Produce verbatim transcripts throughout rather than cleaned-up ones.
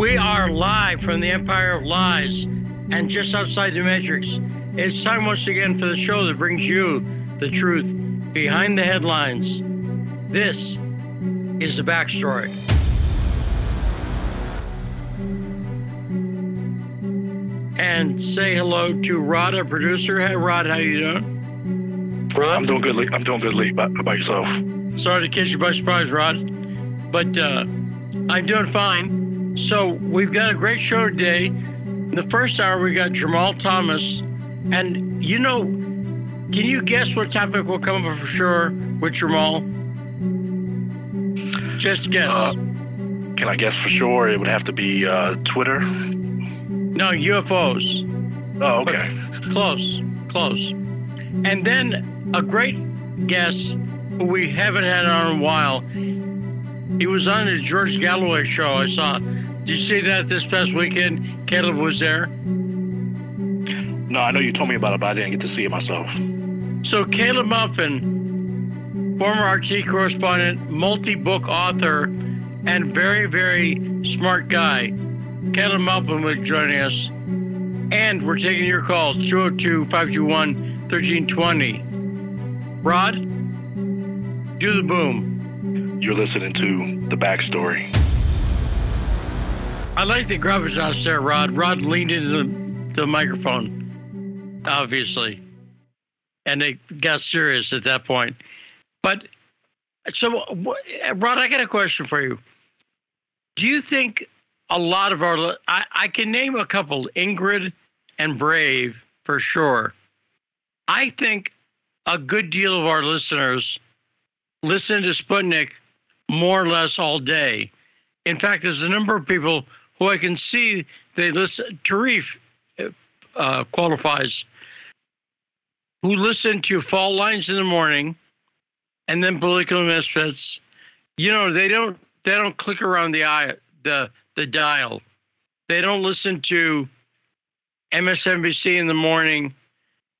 We are live from the Empire of Lies and just outside the Matrix. It's time once again for the show that brings you the truth behind the headlines. This is The Backstory. And say hello to Rod, our producer. Hey, Rod, how you doing? Rod? I'm doing good, Lee. I'm doing good, Lee. By, by yourself. Sorry to catch you by surprise, Rod, but uh, I'm doing fine. So we've got a great show today. In the first hour, we got Jamarl Thomas, and you know, can you guess what topic will come up for sure with Jamarl? Just guess. Uh, can I guess for sure? It would have to be uh, Twitter. No, U F Os. Oh, okay. But close, close. And then a great guest who we haven't had on a while. He was on the George Galloway show. I saw it. Did you see that this past weekend? Caleb was there. No, I know you told me about it, but I didn't get to see it myself. So Caleb Maupin, former R T correspondent, multi-book author, and very, very smart guy. Caleb Maupin will be joining us, and we're taking your calls, two oh two, five two one, one three two zero. Rod, do the boom. You're listening to The Backstory. I like the graphics out there, Rod. Rod leaned into the, the microphone, obviously, and it got serious at that point. But, so, Rod, I got a question for you. Do you think... A lot of our, I, I can name a couple, Ingrid and Brave for sure. I think a good deal of our listeners listen to Sputnik more or less all day. In fact, there's a number of people who I can see they listen, Tarif uh, qualifies, who listen to Fault Lines in the morning and then Political Misfits. You know, they don't, they don't click around the eye, the, the dial. They don't listen to M S N B C in the morning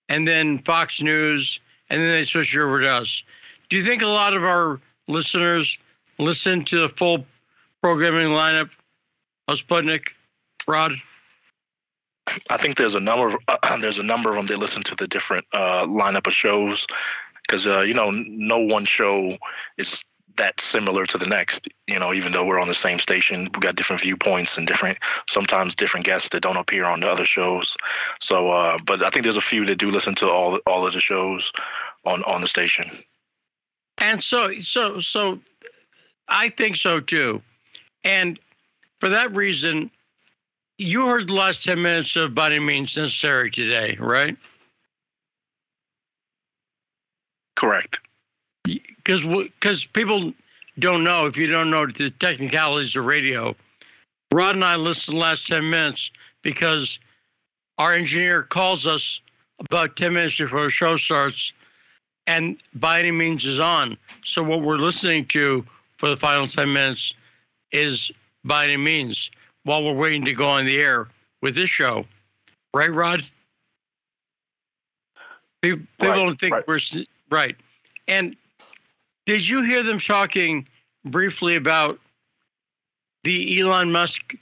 and then Fox News, and then they switch over to us. Do you think a lot of our listeners listen to the full programming lineup of Sputnik, Rod? I think there's a number of, uh, there's a number of them. They listen to the different uh, lineup of shows because, uh, you know, no one show is that's similar to the next, you know, even though we're on the same station, we got different viewpoints and different, sometimes different guests that don't appear on the other shows. So, uh, but I think there's a few that do listen to all all of the shows on, on the station. And so, so, so I think so too. And for that reason, you heard the last ten minutes of By Any Means Necessary today, right? Correct. Because because people don't know, if you don't know the technicalities of radio, Rod and I listened the last ten minutes because our engineer calls us about ten minutes before the show starts, and By Any Means is on. So what we're listening to for the final ten minutes is By Any Means while we're waiting to go on the air with this show. Right, Rod? People, people right, don't think right. we're – right. And did you hear them talking briefly about the Elon Musk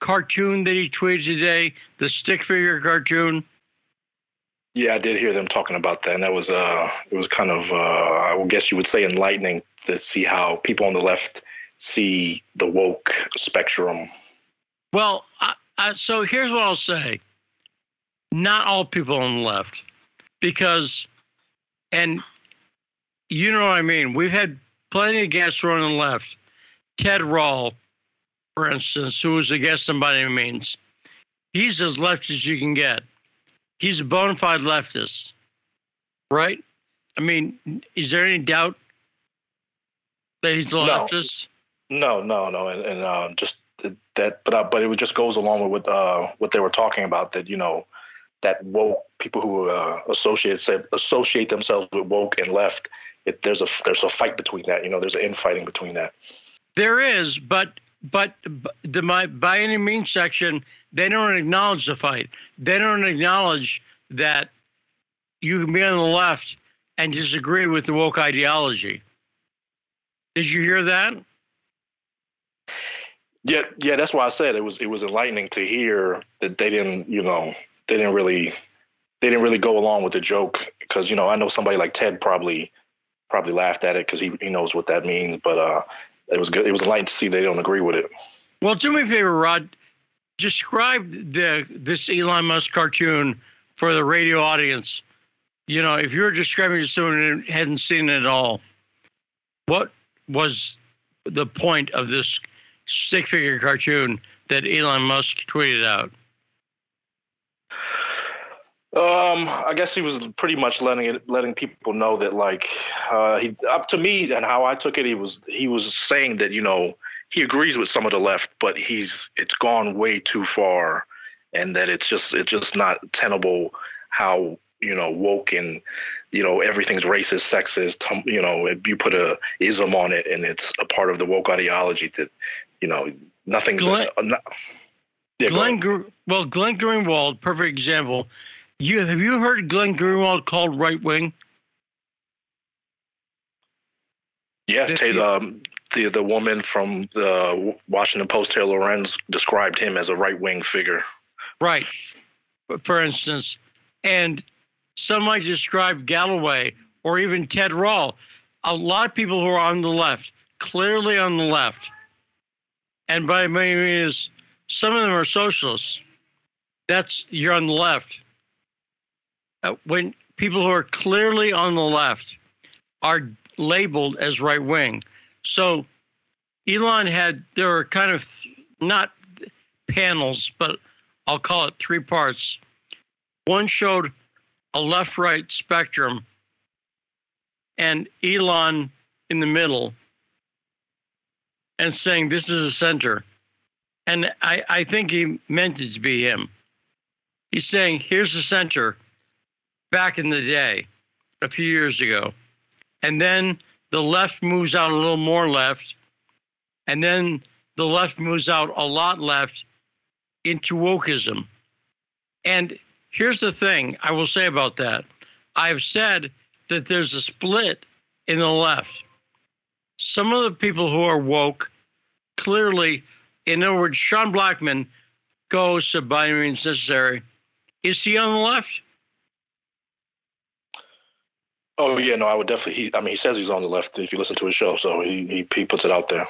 cartoon that he tweeted today, the stick figure cartoon? Yeah, I did hear them talking about that. And that was uh, it was kind of, uh, I would guess you would say, enlightening to see how people on the left see the woke spectrum. Well, I, I, so here's what I'll say. Not all people on the left, because – and – you know what I mean? We've had plenty of guests on the left. Ted Rall, for instance, who was a guest on By Any Means, he's as left as you can get. He's a bona fide leftist, right? I mean, is there any doubt that he's a leftist? No, no, no, and, and uh, just that. But uh, but it just goes along with uh, what they were talking about. That you know, that woke people who uh, associate say, associate themselves with woke and left. It, there's a there's a fight between that, you know. There's an infighting between that. There is, but but the my By Any Means section, they don't acknowledge the fight. They don't acknowledge that you can be on the left and disagree with the woke ideology. Did you hear that? Yeah, yeah, that's why I said it was it was enlightening to hear that they didn't, you know, they didn't really they didn't really go along with the joke, because, you know, I know somebody like Ted probably probably laughed at it because he, he knows what that means. But uh, it was good. It was enlightening to see they don't agree with it. Well, do me a favor, Rod. Describe the this Elon Musk cartoon for the radio audience. You know, if you were describing it to someone who hadn't seen it at all, what was the point of this stick figure cartoon that Elon Musk tweeted out? Um, I guess he was pretty much letting it, letting people know that, like, uh, he, up to me and how I took it, he was he was saying that, you know, he agrees with some of the left, but he's it's gone way too far, and that it's just it's just not tenable how, you know, woke and, you know, everything's racist, sexist, you know, you put a ism on it and it's a part of the woke ideology that, you know, nothing's. Glenn, uh, not, yeah, Glenn Gr- well, Glenn Greenwald, perfect example. You have you heard Glenn Greenwald called right wing? Yeah, Taylor, um, the the woman from the Washington Post, Taylor Lorenz, described him as a right wing figure. Right, for instance, and. Some might describe Galloway or even Ted Rall. A lot of people who are on the left, clearly on the left, and by many means, some of them are socialists. That's you're on the left. Uh, when people who are clearly on the left are labeled as right wing, so Elon had there were kind of th- not panels, but I'll call it three parts. One showed a left-right spectrum, and Elon in the middle, and saying this is a center. And I, I think he meant it to be him. He's saying, here's the center back in the day, a few years ago. And then the left moves out a little more left, and then the left moves out a lot left into wokeism. And here's the thing I will say about that. I've said that there's a split in the left. Some of the people who are woke, clearly, in other words, Sean Blackman goes to by any means necessary. Is he on the left? Oh, yeah, no, I would definitely. He, I mean, he says he's on the left if you listen to his show, so he he, he puts it out there.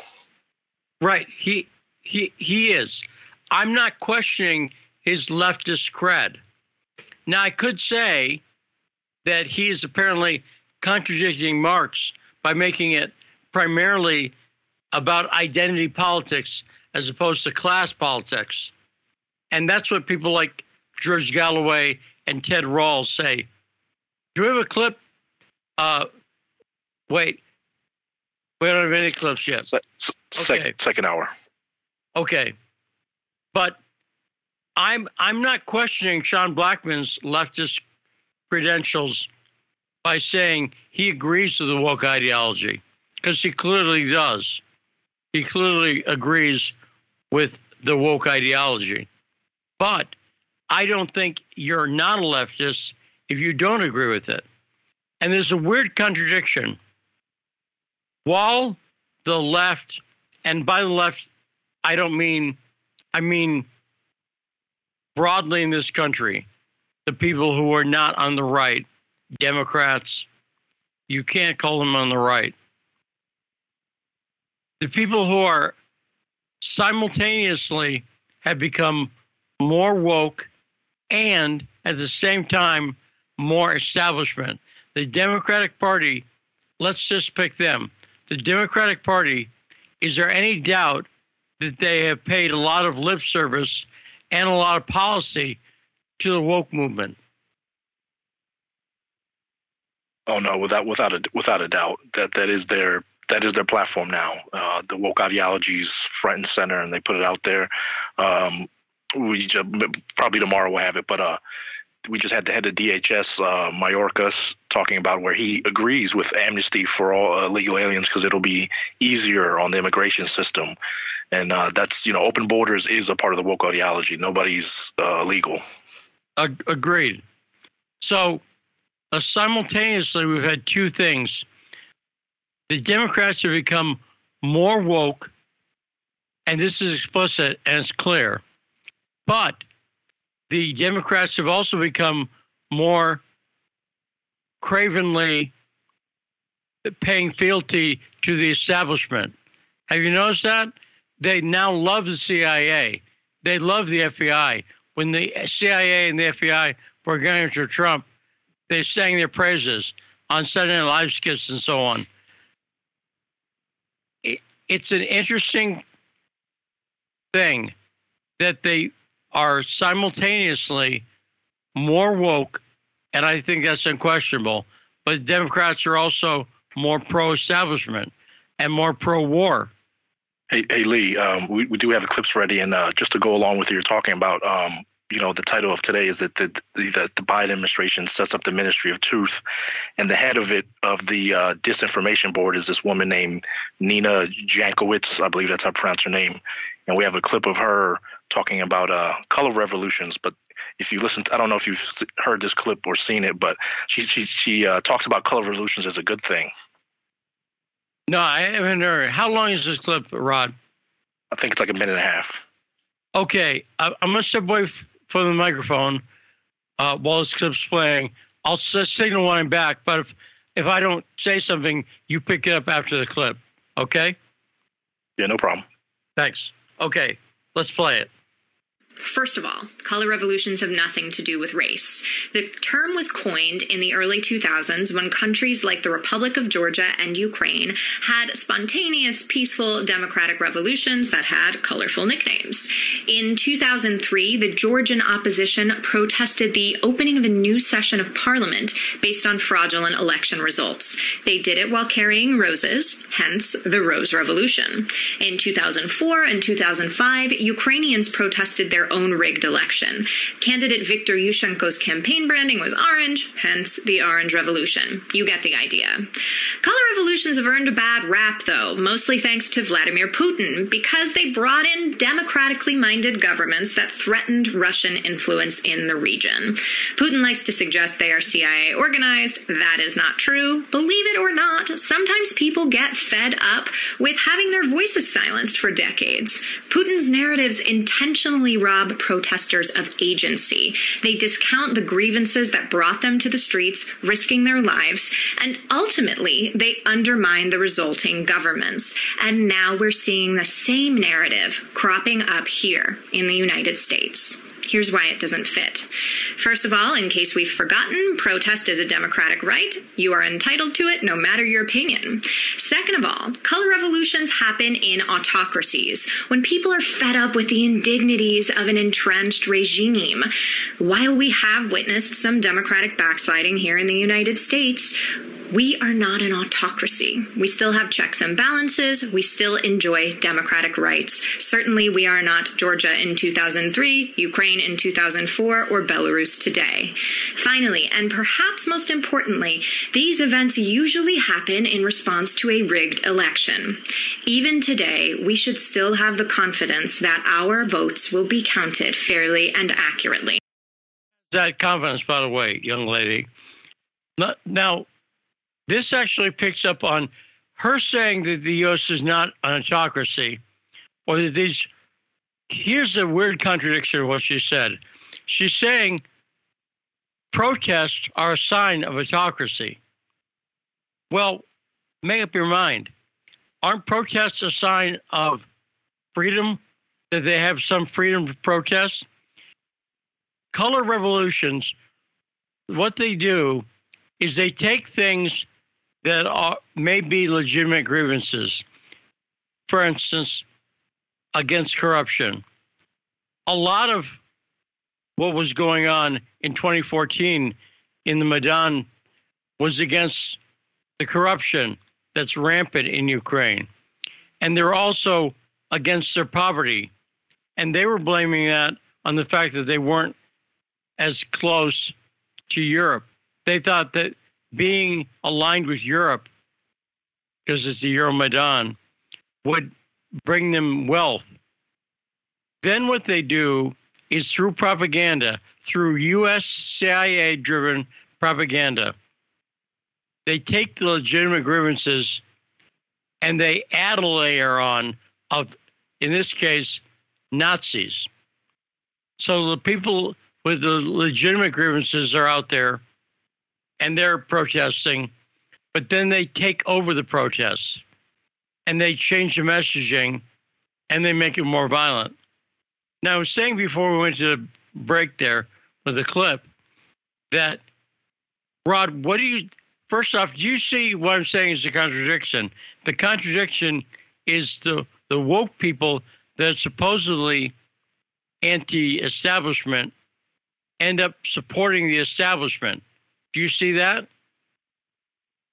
Right. He, he, he is. I'm not questioning his leftist cred. Now, I could say that he's apparently contradicting Marx by making it primarily about identity politics as opposed to class politics. And that's what people like George Galloway and Ted Rall say. Do we have a clip? Uh, wait. We don't have any clips yet. Se- se- okay. Second hour. Okay. But I'm I'm not questioning Sean Blackman's leftist credentials by saying he agrees to the woke ideology, because he clearly does. He clearly agrees with the woke ideology. But I don't think you're not a leftist if you don't agree with it. And there's a weird contradiction. While the left, and by the left, I don't mean, I mean, broadly in this country, the people who are not on the right, Democrats, you can't call them on the right. The people who are simultaneously have become more woke and at the same time more establishment. The Democratic Party, let's just pick them. The Democratic Party, is there any doubt that they have paid a lot of lip service and a lot of policy to the woke movement? Oh no, without without a without a doubt, that that is their that is their platform now. Uh, the woke ideology is front and center, and they put it out there. Um, we just, probably tomorrow we'll have it, but uh, we just had the head of D H S, uh, Mayorkas, talking about where he agrees with amnesty for all uh, illegal aliens because it'll be easier on the immigration system. And uh, that's, you know, open borders is a part of the woke ideology. Nobody's uh, illegal. Agreed. So uh, simultaneously, we've had two things. The Democrats have become more woke and this is explicit and it's clear. But the Democrats have also become more cravenly paying fealty to the establishment. Have you noticed that? They now love the C I A. They love the F B I. When the C I A and the F B I were going after Trump, they sang their praises on Saturday Night Live skits and so on. It, it's an interesting thing that they are simultaneously more woke, and I think that's unquestionable, but Democrats are also more pro-establishment and more pro-war. Hey, hey Lee, um, we, we do have the clips ready, and uh, just to go along with what you're talking about, um, you know, the title of today is that the, the, the Biden administration sets up the Ministry of Truth, and the head of it, of the uh, Disinformation Board, is this woman named Nina Jankowicz, I believe that's how I pronounce her name, and we have a clip of her talking about uh, color revolutions. But if you listen to, I don't know if you've heard this clip or seen it, but she she, she uh, talks about color revolutions as a good thing. No, I haven't heard. How long is this clip, Rod? I think it's like a minute and a half. Okay, I, I'm going to step away from the microphone uh, while this clip's playing. I'll signal when I'm back, but if, if I don't say something, you pick it up after the clip, okay? Yeah, no problem. Thanks. Okay, let's play it. First of all, color revolutions have nothing to do with race. The term was coined in the early two thousands when countries like the Republic of Georgia and Ukraine had spontaneous, peaceful, democratic revolutions that had colorful nicknames. In two thousand three, the Georgian opposition protested the opening of a new session of parliament based on fraudulent election results. They did it while carrying roses, hence the Rose Revolution. In two thousand four and two thousand five, Ukrainians protested their own rigged election. Candidate Viktor Yushchenko's campaign branding was orange, hence the Orange Revolution. You get the idea. Color revolutions have earned a bad rap, though, mostly thanks to Vladimir Putin, because they brought in democratically minded governments that threatened Russian influence in the region. Putin likes to suggest they are C I A organized. That is not true. Believe it or not, sometimes people get fed up with having their voices silenced for decades. Putin's narratives intentionally rob protesters of agency. They discount the grievances that brought them to the streets, risking their lives, and ultimately they undermine the resulting governments. And now we're seeing the same narrative cropping up here in the United States. Here's why it doesn't fit. First of all, in case we've forgotten, protest is a democratic right. You are entitled to it, no matter your opinion. Second of all, color revolutions happen in autocracies, when people are fed up with the indignities of an entrenched regime. While we have witnessed some democratic backsliding here in the United States, we are not an autocracy. We still have checks and balances. We still enjoy democratic rights. Certainly, we are not Georgia in two thousand three, Ukraine in two thousand four, or Belarus today. Finally, and perhaps most importantly, these events usually happen in response to a rigged election. Even today, we should still have the confidence that our votes will be counted fairly and accurately. That confidence, by the way, young lady. Now, this actually picks up on her saying that the U S is not an autocracy, or that these – here's a weird contradiction of what she said. She's saying protests are a sign of autocracy. Well, make up your mind. Aren't protests a sign of freedom, that they have some freedom to protest? Color revolutions, what they do is they take things – that are, may be legitimate grievances, for instance, against corruption. A lot of what was going on in twenty fourteen in the Maidan was against the corruption that's rampant in Ukraine. And they're also against their poverty. And they were blaming that on the fact that they weren't as close to Europe. They thought that being aligned with Europe, because it's the Euromaidan, would bring them wealth. Then what they do is through propaganda, through U S C I A-driven propaganda, they take the legitimate grievances and they add a layer on of in this case, Nazis. So the people with the legitimate grievances are out there and they're protesting, but then they take over the protests and they change the messaging and they make it more violent. Now, I was saying before we went to the break there with the clip that, Rod, what do you, first off, do you see what I'm saying is a contradiction? The contradiction is the, the woke people that supposedly anti-establishment end up supporting the establishment. Do you see that?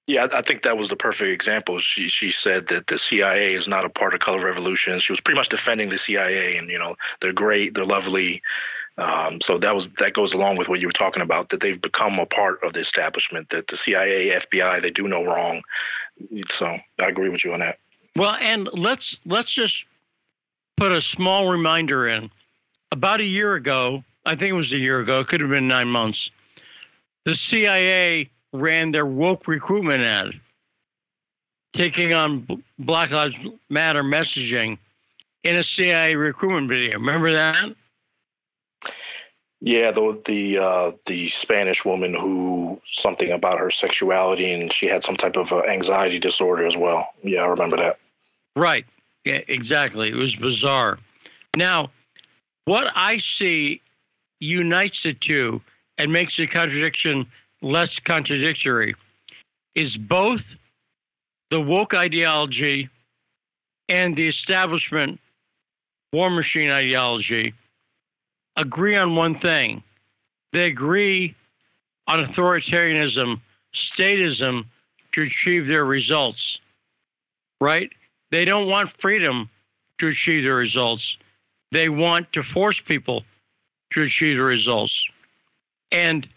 Yeah, I think that was the perfect example. She she said that the C I A is not a part of color revolution. She was pretty much defending the C I A, and you know they're great, they're lovely. Um, so that was that goes along with what you were talking about, that they've become a part of the establishment. That the C I A, F B I, they do no wrong. So I agree with you on that. Well, and let's let's just put a small reminder in. About a year ago, I think it was a year ago. It could have been nine months. The C I A ran their woke recruitment ad, taking on Black Lives Matter messaging in a C I A recruitment video. Remember that? Yeah, the the, uh, the Spanish woman who something about her sexuality, and she had some type of uh, anxiety disorder as well. Yeah, I remember that. Right. Yeah, exactly. It was bizarre. Now, what I see unites the two and makes the contradiction less contradictory is both the woke ideology and the establishment war machine ideology agree on one thing. They agree on authoritarianism, statism to achieve their results, right? They don't want freedom to achieve their results. They want to force people to achieve their results. And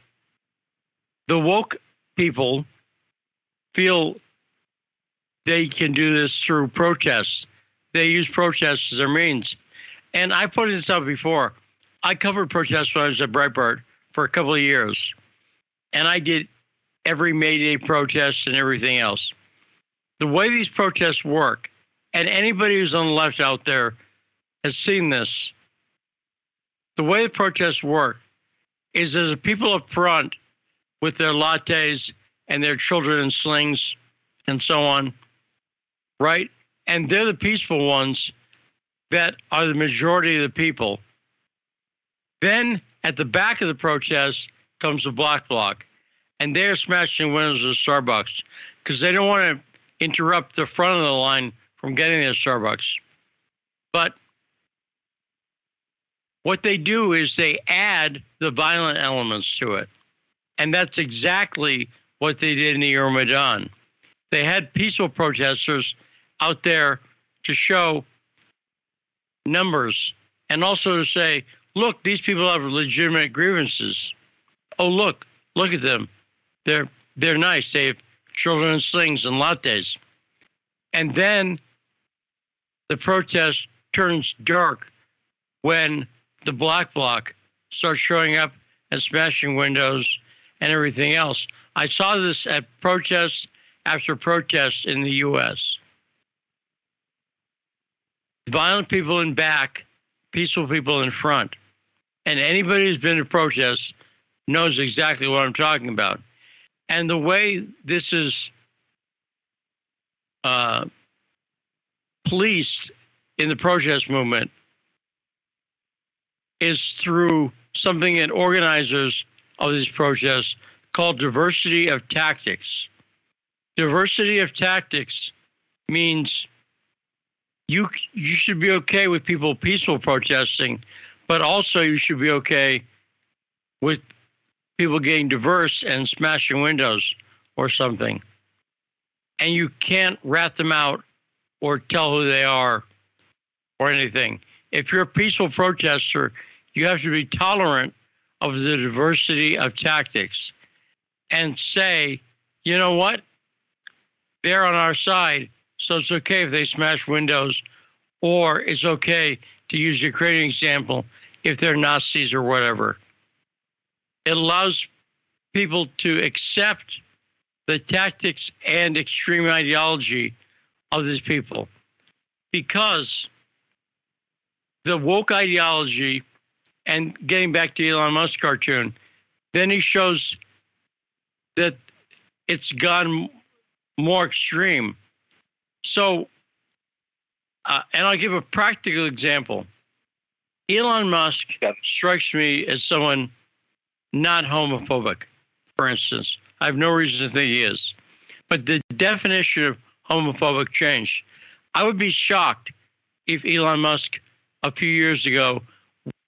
the woke people feel they can do this through protests. They use protests as their means. And I put this up before. I covered protests when I was at Breitbart for a couple of years. And I did every May Day protest and everything else. The way these protests work, and anybody who's on the left out there has seen this, the way the protests work is there's the people up front with their lattes and their children in slings and so on, right? And they're the peaceful ones that are the majority of the people. Then at the back of the protest comes the black bloc, and they're smashing windows of Starbucks because they don't want to interrupt the front of the line from getting their Starbucks. But what they do is they add the violent elements to it. And that's exactly what they did in the Euromaidan. They had peaceful protesters out there to show numbers and also to say, look, these people have legitimate grievances. Oh, look, look at them. They're they're nice. They have children in slings and lattes. And then the protest turns dark when the black bloc starts showing up and smashing windows and everything else. I saw this at protests after protests in the U S Violent people in back, peaceful people in front. And anybody who's been to protests knows exactly what I'm talking about. And the way this is uh, policed in the protest movement is through something that organizers of these protests called diversity of tactics. Diversity of tactics means you you should be okay with people peaceful protesting, but also you should be okay with people getting diverse and smashing windows or something. And you can't rat them out or tell who they are or anything. If you're a peaceful protester, you have to be tolerant of the diversity of tactics and say, you know what? They're on our side, so it's okay if they smash windows, or it's okay to use the Ukrainian example if they're Nazis or whatever. It allows people to accept the tactics and extreme ideology of these people because the woke ideology, and getting back to Elon Musk cartoon, then he shows that it's gone more extreme. So, uh, and I'll give a practical example. Elon Musk strikes me as someone not homophobic, for instance. I have no reason to think he is. But the definition of homophobic changed. I would be shocked if Elon Musk a few years ago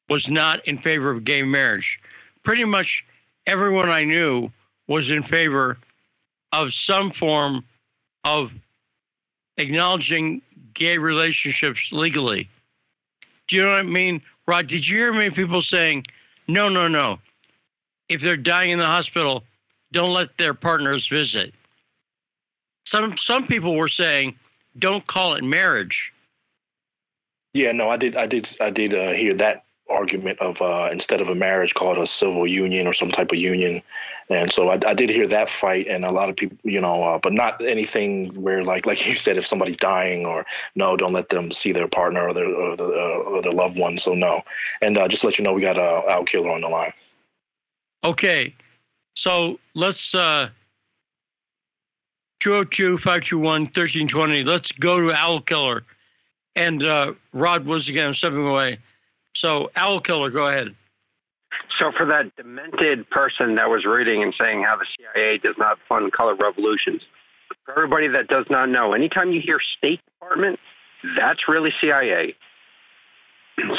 was not in favor of gay marriage. Pretty much everyone I knew was in favor of some form of acknowledging gay relationships legally. Do you know what I mean, Rod? Did you hear many people saying, no, no, no. If they're dying in the hospital, don't let their partners visit. Some some people were saying, don't call it marriage. Yeah, no, I did. I did. I did uh, hear that argument of uh, instead of a marriage, call it a civil union or some type of union. And so I, I did hear that fight. And a lot of people, you know, uh, but not anything where like like you said, if somebody's dying or no, don't let them see their partner or their or, the, uh, or their loved one. So no. And uh, just to let you know, we got uh, Al Killer on the line. OK, so let's uh, two oh two, five two one, one three two zero. Let's go to Owl Killer. And uh, Rod was again stepping away. So Owl Killer, go ahead. So for that demented person that was reading and saying how the C I A does not fund color revolutions, for everybody that does not know, anytime you hear State Department, that's really C I A.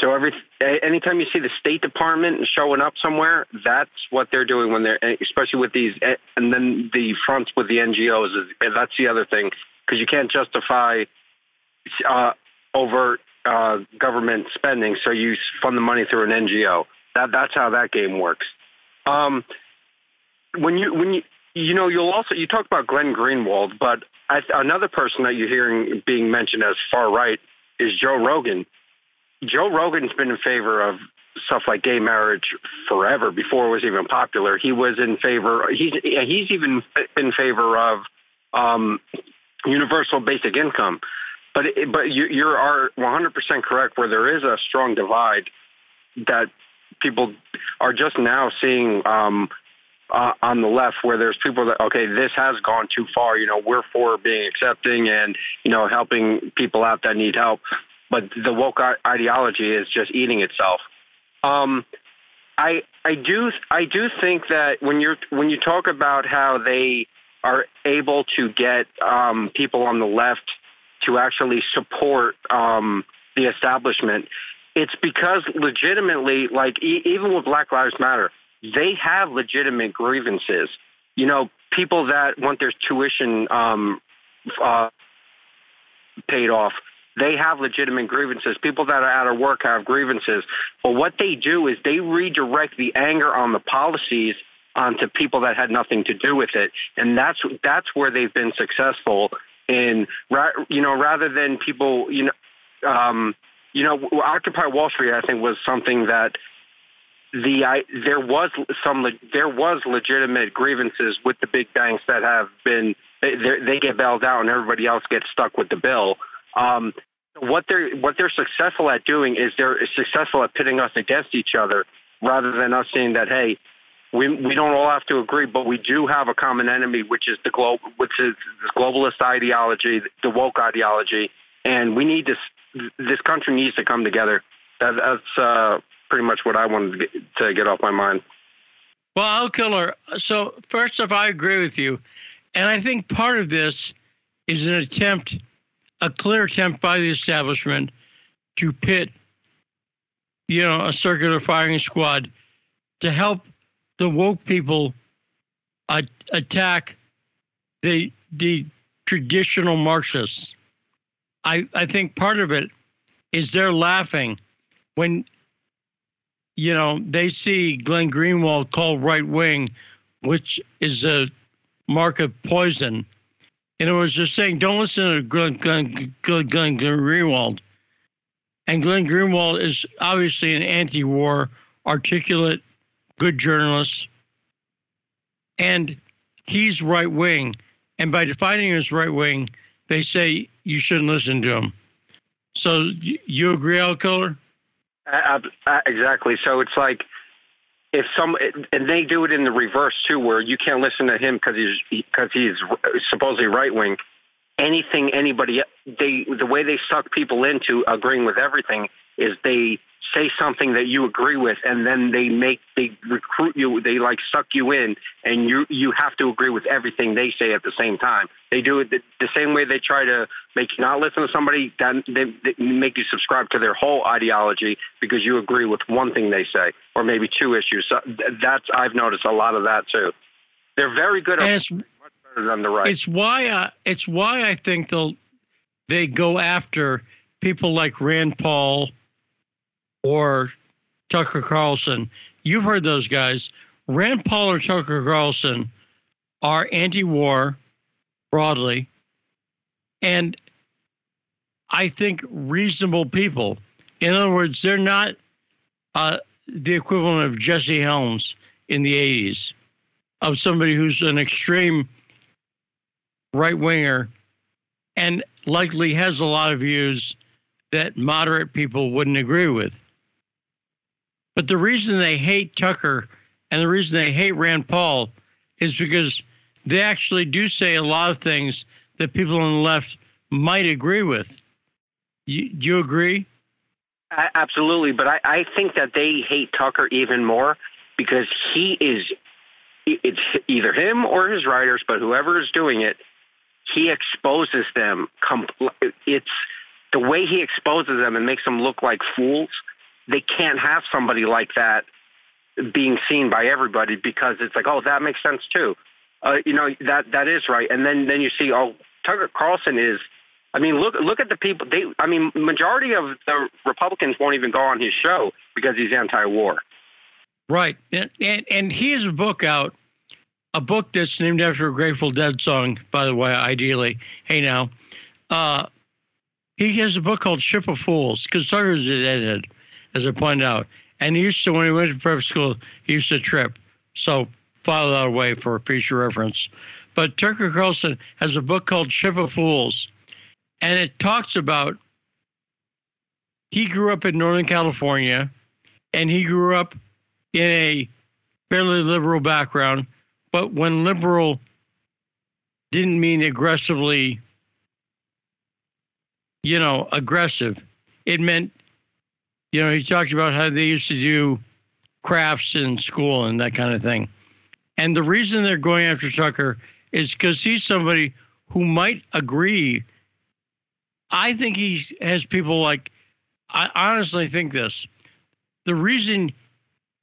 So every anytime you see the State Department showing up somewhere, that's what they're doing when they're, especially with these, and then the fronts with the N G Os. That's the other thing, because you can't justify uh, overt uh, government spending, so you fund the money through an N G O. That that's how that game works. Um, when you when you you know you'll also you talk about Glenn Greenwald, but I, another person that you're hearing being mentioned as far right is Joe Rogan. Joe Rogan's been in favor of stuff like gay marriage forever before it was even popular. He was in favor. He's he's even in favor of um, universal basic income. But it, but you you are one hundred percent correct where there is a strong divide that people are just now seeing um, uh, on the left, where there's people that, okay, this has gone too far. You know, we're for being accepting and, you know, helping people out that need help. But the woke ideology is just eating itself. Um, I I do I do think that when you're when you talk about how they are able to get um, people on the left to actually support um, the establishment, it's because legitimately, like e- even with Black Lives Matter, they have legitimate grievances. You know, people that want their tuition um, uh, paid off. They have legitimate grievances. People that are out of work have grievances. But what they do is they redirect the anger on the policies onto people that had nothing to do with it. And that's that's where they've been successful in, you know, rather than people, you know, um, you know, Occupy Wall Street, I think, was something that the I, there was some there was legitimate grievances with the big banks that have been they, they get bailed out and everybody else gets stuck with the bill. Um, what they're what they're successful at doing is they're successful at pitting us against each other, rather than us saying that, hey, we we don't all have to agree, but we do have a common enemy, which is the global, which is the globalist ideology, the woke ideology, and we need this this country needs to come together. That, that's uh, pretty much what I wanted to get, to get off my mind. Well, I'll kill her. So first off, I agree with you, and I think part of this is an attempt. A clear attempt by the establishment to pit, you know, a circular firing squad to help the woke people uh, attack the the traditional Marxists. I, I think part of it is they're laughing when, you know, they see Glenn Greenwald called right wing, which is a mark of poison. And it was just saying, don't listen to Glenn, Glenn, Glenn, Glenn Greenwald. And Glenn Greenwald is obviously an anti-war, articulate, good journalist. And he's right-wing. And by defining him as right-wing, they say you shouldn't listen to him. So you agree, Al Kohler? Uh, uh, exactly. So it's like if some, and they do it in the reverse too, where you can't listen to him because he's because he's supposedly right wing. Anything anybody they the way they suck people into agreeing with everything is they say something that you agree with, and then they make they recruit you. They like suck you in, and you you have to agree with everything they say at the same time. They do it the, the same way they try to make you not listen to somebody. That they, they make you subscribe to their whole ideology because you agree with one thing they say, or maybe two issues. So that's I've noticed a lot of that too. They're very good at much better than the right. It's why I, it's why I think they'll they go after people like Rand Paul or Tucker Carlson. You've heard those guys. Rand Paul or Tucker Carlson are anti-war broadly, and I think reasonable people. In other words, they're not uh, the equivalent of Jesse Helms in the eighties, of somebody who's an extreme right-winger and likely has a lot of views that moderate people wouldn't agree with. But the reason they hate Tucker and the reason they hate Rand Paul is because they actually do say a lot of things that people on the left might agree with. You, do you agree? I, absolutely. But I, I think that they hate Tucker even more because he is, it's either him or his writers, but whoever is doing it, he exposes them. It's the way he exposes them and makes them look like fools. They can't have somebody like that being seen by everybody because it's like, oh, that makes sense too. Uh, you know, that that is right. And then, then you see, oh, Tucker Carlson is, I mean, look look at the people. They, I mean, majority of the Republicans won't even go on his show because he's anti-war. Right. And, and, and he has a book out, a book that's named after a Grateful Dead song, by the way, ideally. Hey, now. Uh, He has a book called Ship of Fools, because Tucker's an edited, as I pointed out. And he used to, when he went to prep school, he used to trip. So file that away for future reference. But Tucker Carlson has a book called Ship of Fools, and it talks about he grew up in Northern California, and he grew up in a fairly liberal background. But when liberal didn't mean aggressively, you know, aggressive. It meant, you know, he talked about how they used to do crafts in school and that kind of thing. And the reason they're going after Tucker is because he's somebody who might agree. I think he has people like, I honestly think this. The reason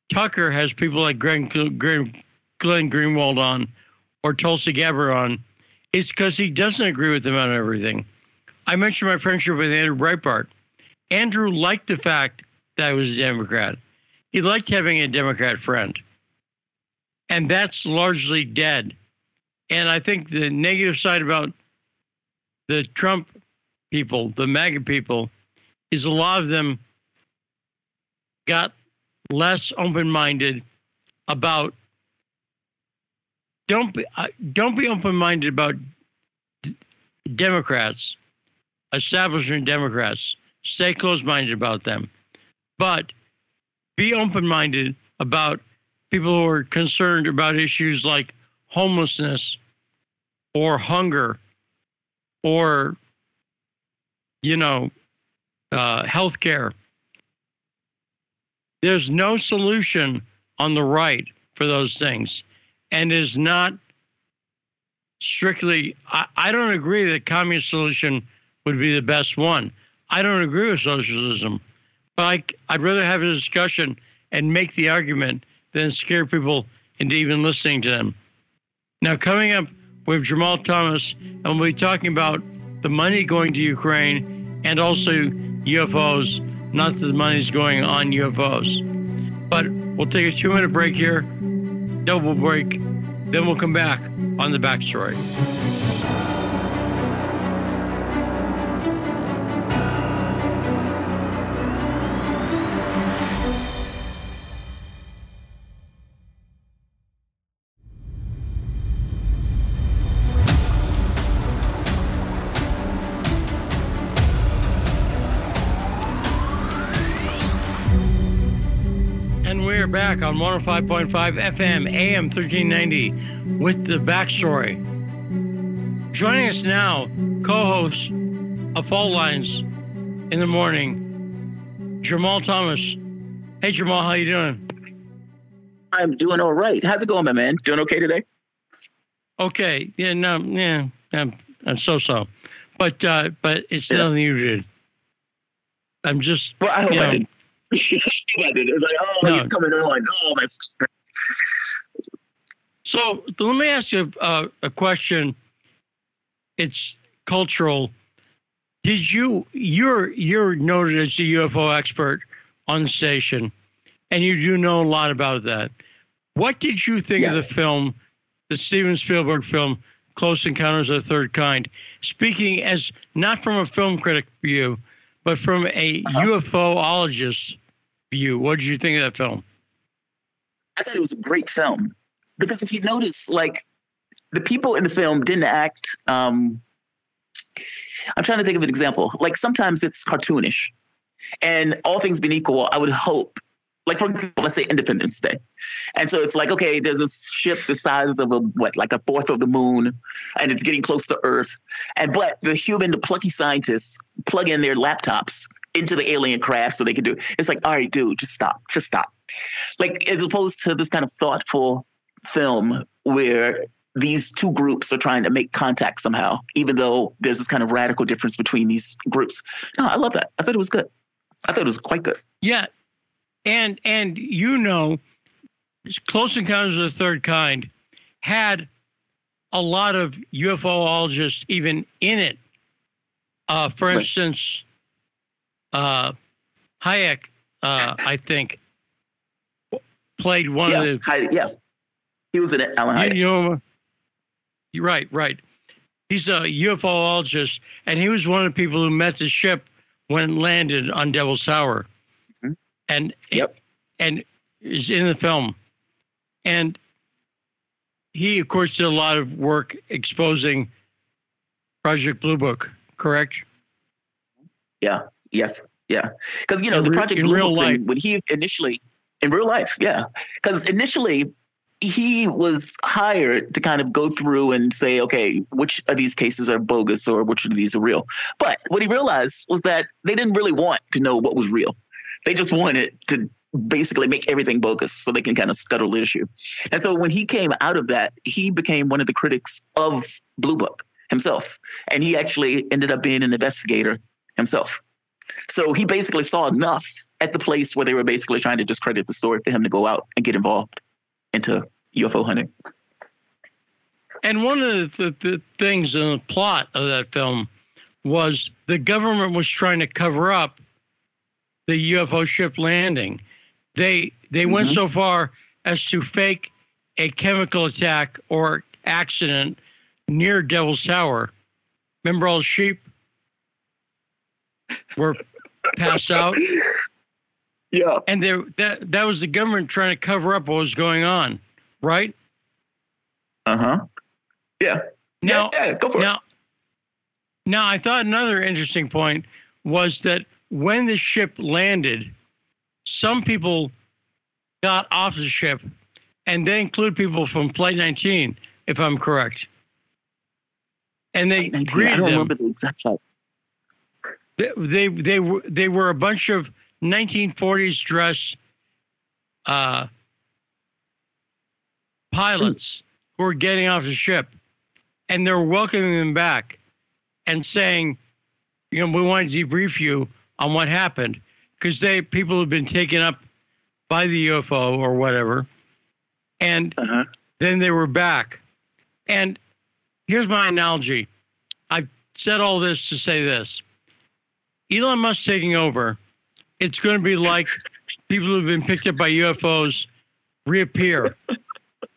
Tucker has people like Glenn, Glenn, Glenn Greenwald on or Tulsi Gabbard on is because he doesn't agree with them on everything. I mentioned my friendship with Andrew Breitbart. Andrew liked the fact that I was a Democrat. He liked having a Democrat friend. And that's largely dead. And I think the negative side about the Trump people, the MAGA people, is a lot of them got less open-minded about, don't be, don't be open-minded about Democrats. Establishment Democrats, stay close-minded about them, but be open-minded about people who are concerned about issues like homelessness or hunger or, you know, uh, health care. There's no solution on the right for those things, and is not strictly I, – I don't agree that communist solution – would be the best one. I don't agree with socialism, but I, I'd rather have a discussion and make the argument than scare people into even listening to them. Now, coming up, we have Jamarl Thomas, and we'll be talking about the money going to Ukraine and also U F Os, not that the money's going on U F Os. But we'll take a two-minute break here, double break, then we'll come back on The Backstory. are back on one oh five point five F M, A M thirteen ninety, with the backstory. Joining us now, co-host of Fault Lines in the morning, Jamarl Thomas. Hey, Jamarl, how you doing? I'm doing all right. How's it going, my man? Doing okay today? Okay. Yeah, no, yeah, I'm, I'm so-so. But uh, but it's yeah. nothing you did. I'm just, well, I hope you know, I did. It was like, oh, no. He's coming on. Oh, my. So let me ask you uh, a question. It's cultural. Did you, you're, you're noted as the U F O expert on the station, and you do know a lot about that. What did you think yes. of the film, the Steven Spielberg film, Close Encounters of the Third Kind? Speaking as not from a film critic view, but from a uh-huh. UFOologist view, what did you think of that film? I thought it was a great film. Because if you notice, like, the people in the film didn't act um, – I'm trying to think of an example. Like, sometimes it's cartoonish. And all things being equal, I would hope – like, for example, let's say Independence Day. And so it's like, okay, there's a ship the size of, a what, like a fourth of the moon, and it's getting close to Earth. And but the human, the plucky scientists – plug in their laptops into the alien craft so they can do it. It's like, all right, dude, just stop, just stop. Like, as opposed to this kind of thoughtful film where these two groups are trying to make contact somehow, even though there's this kind of radical difference between these groups. No, I love that. I thought it was good. I thought it was quite good. Yeah. And, and you know, Close Encounters of the Third Kind had a lot of UFOologists even in it. Uh, for instance, uh, Hayek, uh, I think, played one yeah, of the. Hayek, yeah, he was an Alan Hynek. You know, right, right. He's a UFOologist, and he was one of the people who met the ship when it landed on Devil's Tower, mm-hmm. and yep. and is in the film, and he, of course, did a lot of work exposing Project Blue Book. Correct? Yeah. Yes. Yeah. Because, you know, in the Project Blue Book thing, when he initially – in real life, yeah. Because initially he was hired to kind of go through and say, okay, which of these cases are bogus or which of these are real. But what he realized was that they didn't really want to know what was real. They just wanted to basically make everything bogus so they can kind of scuttle the issue. And so when he came out of that, he became one of the critics of Blue Book himself. And he actually ended up being an investigator himself. So he basically saw enough at the place where they were basically trying to discredit the story for him to go out and get involved into U F O hunting. And one of the, the things in the plot of that film was the government was trying to cover up the U F O ship landing. They they mm-hmm. went so far as to fake a chemical attack or accident near Devil's Tower. Remember all the sheep were passed out? Yeah. And there, that that was the government trying to cover up what was going on, right? Uh-huh. Yeah. Now, yeah, yeah. Go for now, it. Now, I thought another interesting point was that when the ship landed, some people got off the ship, and they include people from Flight nineteen, if I'm correct. And they I don't remember the exact flight. They, they, they, were, they were a bunch of nineteen forties dressed uh, pilots mm. who were getting off the ship. And they were welcoming them back and saying, you know, we want to debrief you on what happened. Because they people have been taken up by the U F O or whatever. And uh-huh. then they were back. And here's my analogy. I've said all this to say this. Elon Musk taking over, it's going to be like people who've been picked up by U F Os reappear. What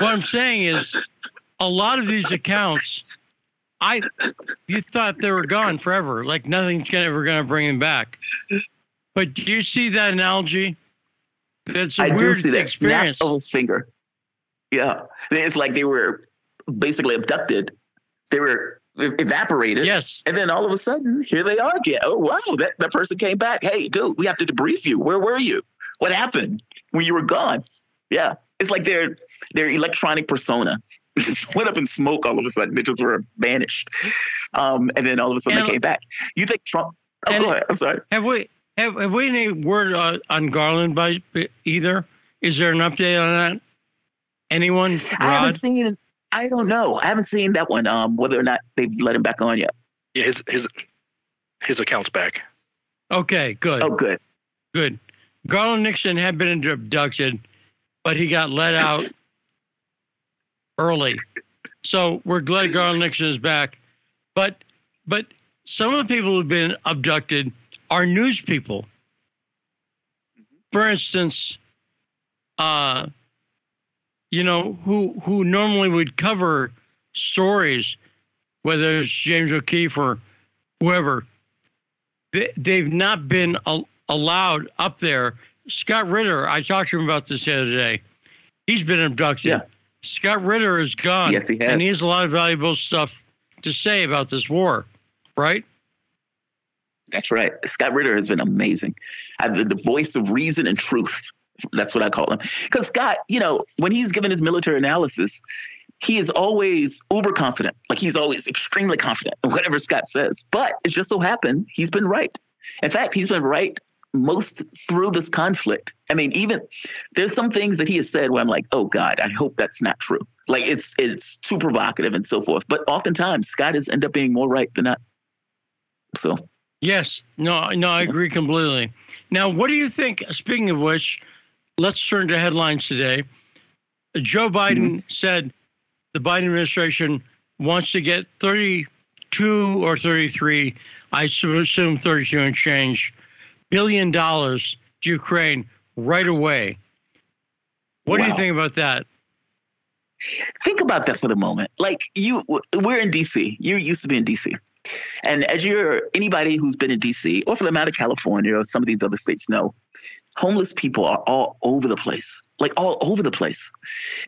I'm saying is a lot of these accounts, I you thought they were gone forever, like nothing's ever going to bring them back. But do you see that analogy? That's a I weird do see that. Experience. Snap of a finger. Yeah. It's like they were basically abducted. They were evaporated. Yes. And then all of a sudden, here they are again. Oh, wow, that, that person came back. Hey, dude, we have to debrief you. Where were you? What happened when you were gone? Yeah. It's like their their electronic persona just went up in smoke all of a sudden. They just were vanished. Um, and then all of a sudden and, they came back. You think Trump – oh, go ahead. I'm sorry. Have we have, have we any word on, on Garland by either? Is there an update on that? Anyone? Rod? I haven't seen – I don't know. I haven't seen that one, um, whether or not they've let him back on yet. Yeah, his his his account's back. Okay, good. Oh, good. Good. Garland Nixon had been in abduction, but he got let out early. So we're glad Garland Nixon is back. But but some of the people who've been abducted are news people. For instance, uh you know, who who normally would cover stories, whether it's James O'Keefe or whoever, they, they've not been al- allowed up there. Scott Ritter, I talked to him about this the other day. He's been abducted. Yeah. Scott Ritter is gone. Yes, he has. And he has a lot of valuable stuff to say about this war, right? That's right. Scott Ritter has been amazing. I've been the voice of reason and truth. That's what I call him. Because Scott, you know, when he's given his military analysis, he is always uber confident. Like he's always extremely confident in whatever Scott says. But it just so happened he's been right. In fact, he's been right most through this conflict. I mean, even there's some things that he has said where I'm like, oh, God, I hope that's not true. Like it's it's too provocative and so forth. But oftentimes Scott has ended up being more right than not. So. Yes. No, no, I agree completely. Now, what do you think? Speaking of which. Let's turn to headlines today. Joe Biden mm-hmm. said the Biden administration wants to get thirty-two or thirty-three, I assume thirty-two and change, billion dollars to Ukraine right away. What wow. do you think about that? Think about that for the moment. Like you, we're in D C. You used to be in D C. And as you're anybody who's been in D C or for the matter California or some of these other states know, homeless people are all over the place, like all over the place.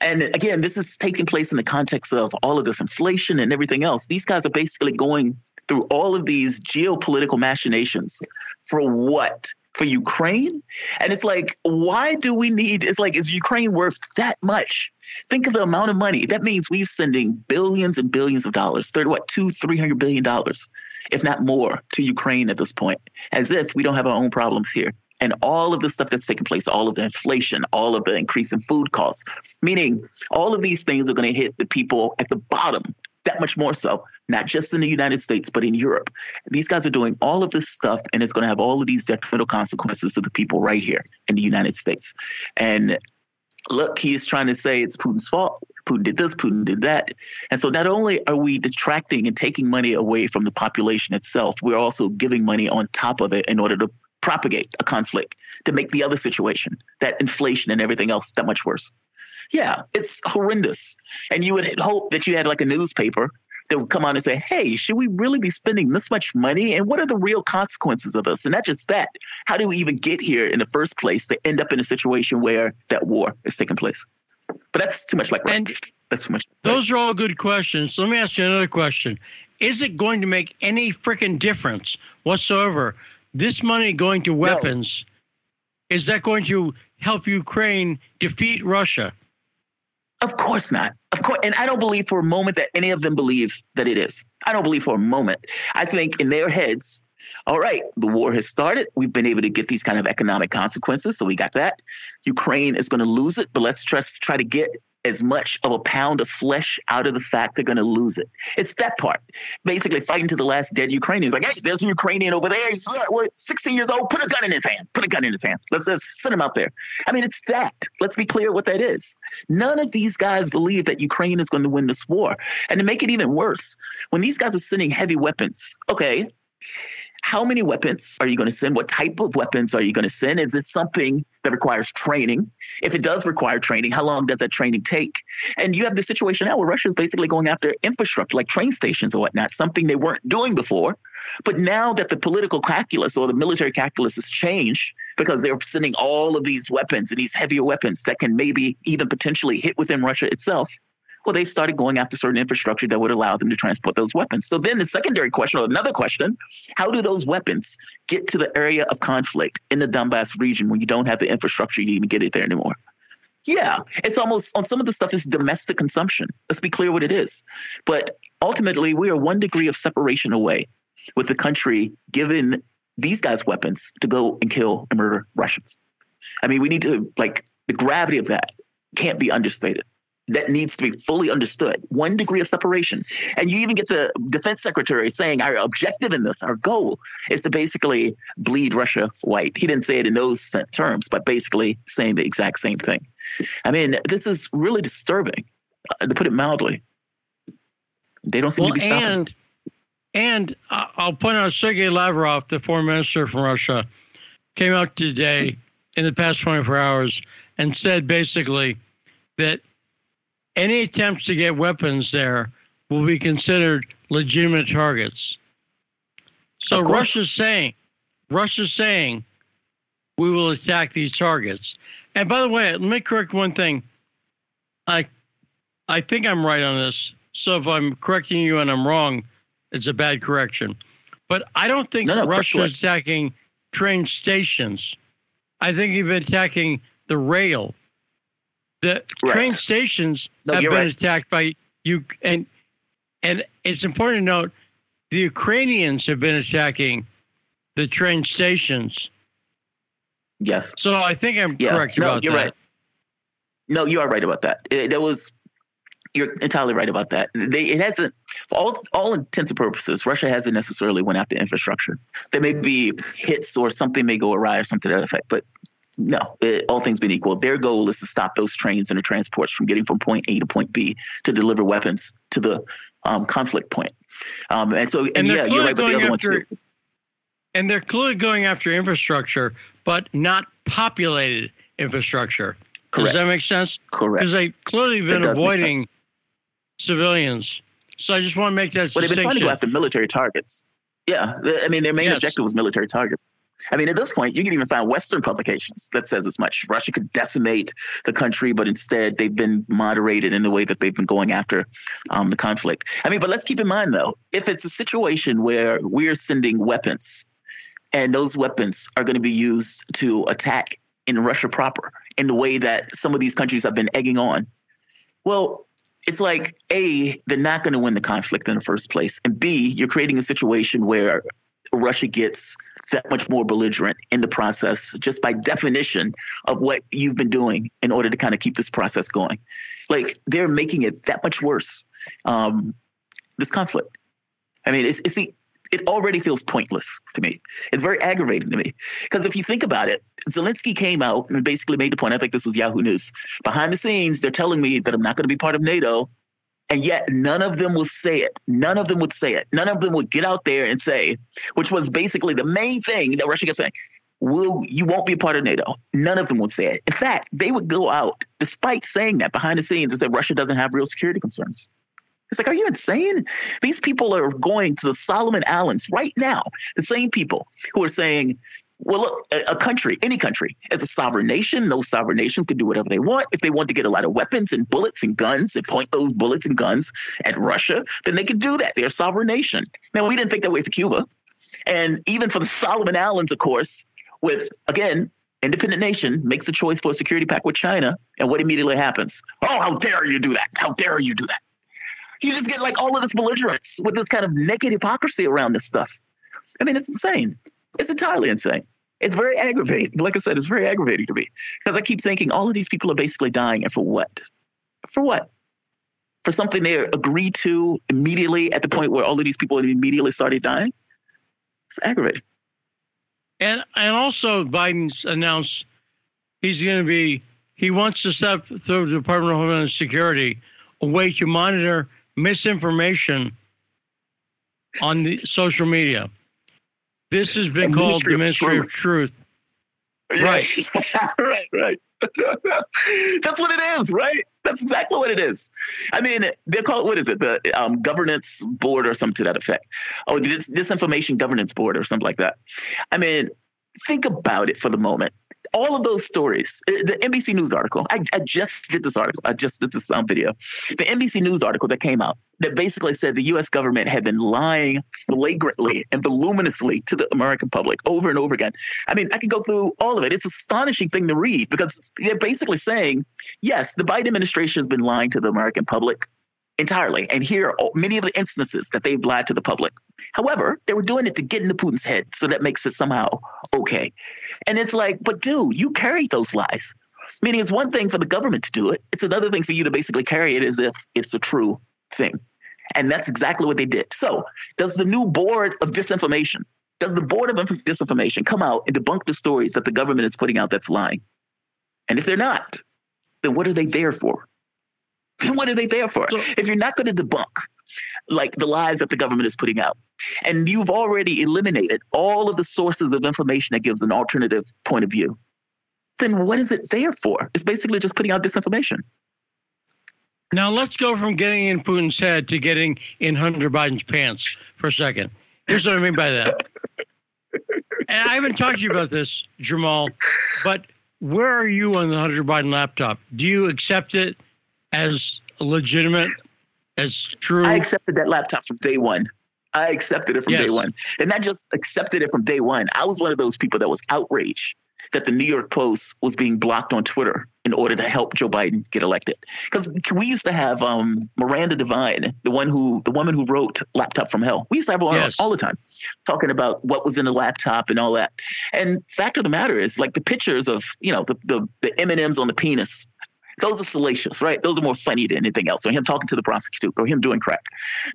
And again, this is taking place in the context of all of this inflation and everything else. These guys are basically going through all of these geopolitical machinations for what? For Ukraine? And it's like, why do we need, it's like, is Ukraine worth that much? Think of the amount of money. That means we're sending billions and billions of dollars, thirty, what, two, three hundred billion dollars, if not more, to Ukraine at this point, as if we don't have our own problems here. And all of the stuff that's taking place, all of the inflation, all of the increase in food costs, meaning all of these things are going to hit the people at the bottom that much more so, not just in the United States, but in Europe. These guys are doing all of this stuff, and it's going to have all of these detrimental consequences to the people right here in the United States. And look, he's trying to say it's Putin's fault. Putin did this, Putin did that. And so not only are we detracting and taking money away from the population itself, we're also giving money on top of it in order to propagate a conflict, to make the other situation, that inflation and everything else, that much worse. Yeah, it's horrendous. And you would hope that you had like a newspaper that would come on and say, hey, should we really be spending this much money? And what are the real consequences of this? And not just that, how do we even get here in the first place to end up in a situation where that war is taking place? But that's too much like right. That's too much. Those right. are all good questions. Let me ask you another question. Is it going to make any freaking difference whatsoever? This money going to weapons, no. is that going to help Ukraine defeat Russia? Of course not. Of course. And I don't believe for a moment that any of them believe that it is. I don't believe for a moment. I think in their heads, all right, the war has started. We've been able to get these kind of economic consequences. So we got that. Ukraine is going to lose it. But let's just try to get as much of a pound of flesh out of the fact they're going to lose it. It's that part. Basically fighting to the last dead Ukrainians. Like, hey, there's a Ukrainian over there. He's sixteen years old. Put a gun in his hand. Put a gun in his hand. Let's, let's send him out there. I mean, it's that. Let's be clear what that is. None of these guys believe that Ukraine is going to win this war. And to make it even worse, when these guys are sending heavy weapons, okay, how many weapons are you going to send? What type of weapons are you going to send? Is it something that requires training? If it does require training, how long does that training take? And you have the situation now where Russia is basically going after infrastructure like train stations or whatnot, something they weren't doing before. But now that the political calculus or the military calculus has changed because they're sending all of these weapons and these heavier weapons that can maybe even potentially hit within Russia itself, Well, they started going after certain infrastructure that would allow them to transport those weapons. So then the secondary question, or another question, how do those weapons get to the area of conflict in the Donbass region when you don't have the infrastructure to even get it there anymore? Yeah, it's almost, on some of the stuff, it's domestic consumption. Let's be clear what it is. But ultimately, we are one degree of separation away with the country giving these guys weapons to go and kill and murder Russians. I mean, we need to, like, the gravity of that can't be understated. That needs to be fully understood. One degree of separation. And you even get the defense secretary saying our objective in this, our goal, is to basically bleed Russia white. He didn't say it in those terms, but basically saying the exact same thing. I mean, this is really disturbing, uh, to put it mildly. They don't seem well, to be stopping. And, and I'll point out Sergei Lavrov, the foreign minister from Russia, came out today in the past twenty-four hours and said basically that any attempts to get weapons there will be considered legitimate targets. So Russia's saying, Russia's saying, we will attack these targets. And by the way, let me correct one thing. I, I think I'm right on this. So if I'm correcting you and I'm wrong, it's a bad correction. But I don't think no, no, Russia is attacking train stations. I think even attacking the rail. The right. train stations no, have been right. attacked by you, and and it's important to note the Ukrainians have been attacking the train stations. Yes. So I think I'm yeah. correct no, about you're that. Right. No, you are right about that. It, that was you're entirely right about that. They it hasn't, for all all intents and purposes, Russia hasn't necessarily went after infrastructure. There may be hits or something may go awry or something to that effect, but. No, it, all things being equal, their goal is to stop those trains and the transports from getting from point A to point B to deliver weapons to the um, conflict point. Um, and so, and, and yeah, you're right with the other one too. And they're clearly going after infrastructure, but not populated infrastructure. Correct. Does that make sense? Correct. Because they've clearly been avoiding civilians. So I just want to make that distinction. Well, they've been trying to go after military targets. Yeah, I mean, their main yes. objective was military targets. I mean, at this point, you can even find Western publications that says as much. Russia could decimate the country, but instead they've been moderated in the way that they've been going after um, the conflict. I mean, but let's keep in mind, though, if it's a situation where we're sending weapons and those weapons are going to be used to attack in Russia proper in the way that some of these countries have been egging on, well, it's like, A, they're not going to win the conflict in the first place. And B, you're creating a situation where Russia gets that much more belligerent in the process, just by definition of what you've been doing in order to kind of keep this process going. Like, they're making it that much worse, um, this conflict. I mean, it's, it's, it already feels pointless to me. It's very aggravating to me. Because if you think about it, Zelensky came out and basically made the point, I think this was Yahoo News, behind the scenes, they're telling me that I'm not going to be part of NATO. And yet none of them will say it. None of them would say it. None of them would get out there and say, which was basically the main thing that Russia kept saying, "Will you won't be a part of NATO." None of them would say it. In fact, they would go out, despite saying that behind the scenes, and say Russia doesn't have real security concerns. It's like, are you insane? These people are going to the Solomon Islands right now, the same people who are saying, well, look, a country, any country, as a sovereign nation, those sovereign nations can do whatever they want. If they want to get a lot of weapons and bullets and guns and point those bullets and guns at Russia, then they can do that. They're a sovereign nation. Now, we didn't think that way for Cuba. And even for the Solomon Islands, of course, with, again, independent nation makes a choice for a security pact with China. And what immediately happens? Oh, how dare you do that? How dare you do that? You just get like all of this belligerence with this kind of naked hypocrisy around this stuff. I mean, it's insane. It's entirely insane. It's very aggravating. Like I said, it's very aggravating to me because I keep thinking all of these people are basically dying. And for what? For what? For something they agreed to immediately at the point where all of these people immediately started dying? It's aggravating. And and also Biden's announced he's going to be – he wants to set up through the Department of Homeland Security a way to monitor misinformation on the social media. This has been called the Ministry of Truth. Right. right, right. That's what it is, right? That's exactly what it is. I mean, they call it, what is it? The um, governance board or something to that effect. Oh, dis- disinformation governance board or something like that. I mean, think about it for the moment. All of those stories, the N B C News article, I, I just did this article. I just did this um, video. The N B C News article that came out that basically said the U S government had been lying flagrantly and voluminously to the American public over and over again. I mean, I could go through all of it. It's an astonishing thing to read because they're basically saying, yes, the Biden administration has been lying to the American public entirely. And here are many of the instances that they've lied to the public. However, they were doing it to get into Putin's head. So that makes it somehow okay. And it's like, but dude, you carry those lies. Meaning it's one thing for the government to do it. It's another thing for you to basically carry it as if it's a true thing. And that's exactly what they did. So does the new board of disinformation, does the board of disinformation come out and debunk the stories that the government is putting out that's lying? And if they're not, then what are they there for? What are they there for? If you're not going to debunk like the lies that the government is putting out, and you've already eliminated all of the sources of information that gives an alternative point of view, then what is it there for? It's basically just putting out disinformation. Now let's go from getting in Putin's head to getting in Hunter Biden's pants for a second. Here's what I mean by that. And I haven't talked to you about this, Jamarl, but where are you on the Hunter Biden laptop? Do you accept it as legitimate, as true? I accepted that laptop from day one. I accepted it from yes. day one. And not just accepted it from day one. I was one of those people that was outraged that the New York Post was being blocked on Twitter in order to help Joe Biden get elected. Because we used to have um, Miranda Devine, the one who, the woman who wrote Laptop from Hell. We used to have her on yes. all the time talking about what was in the laptop and all that. And fact of the matter is, like the pictures of, you know, the, the, the M and M's on the penis, those are salacious, right? Those are more funny than anything else, or him talking to the prostitute, or him doing crack.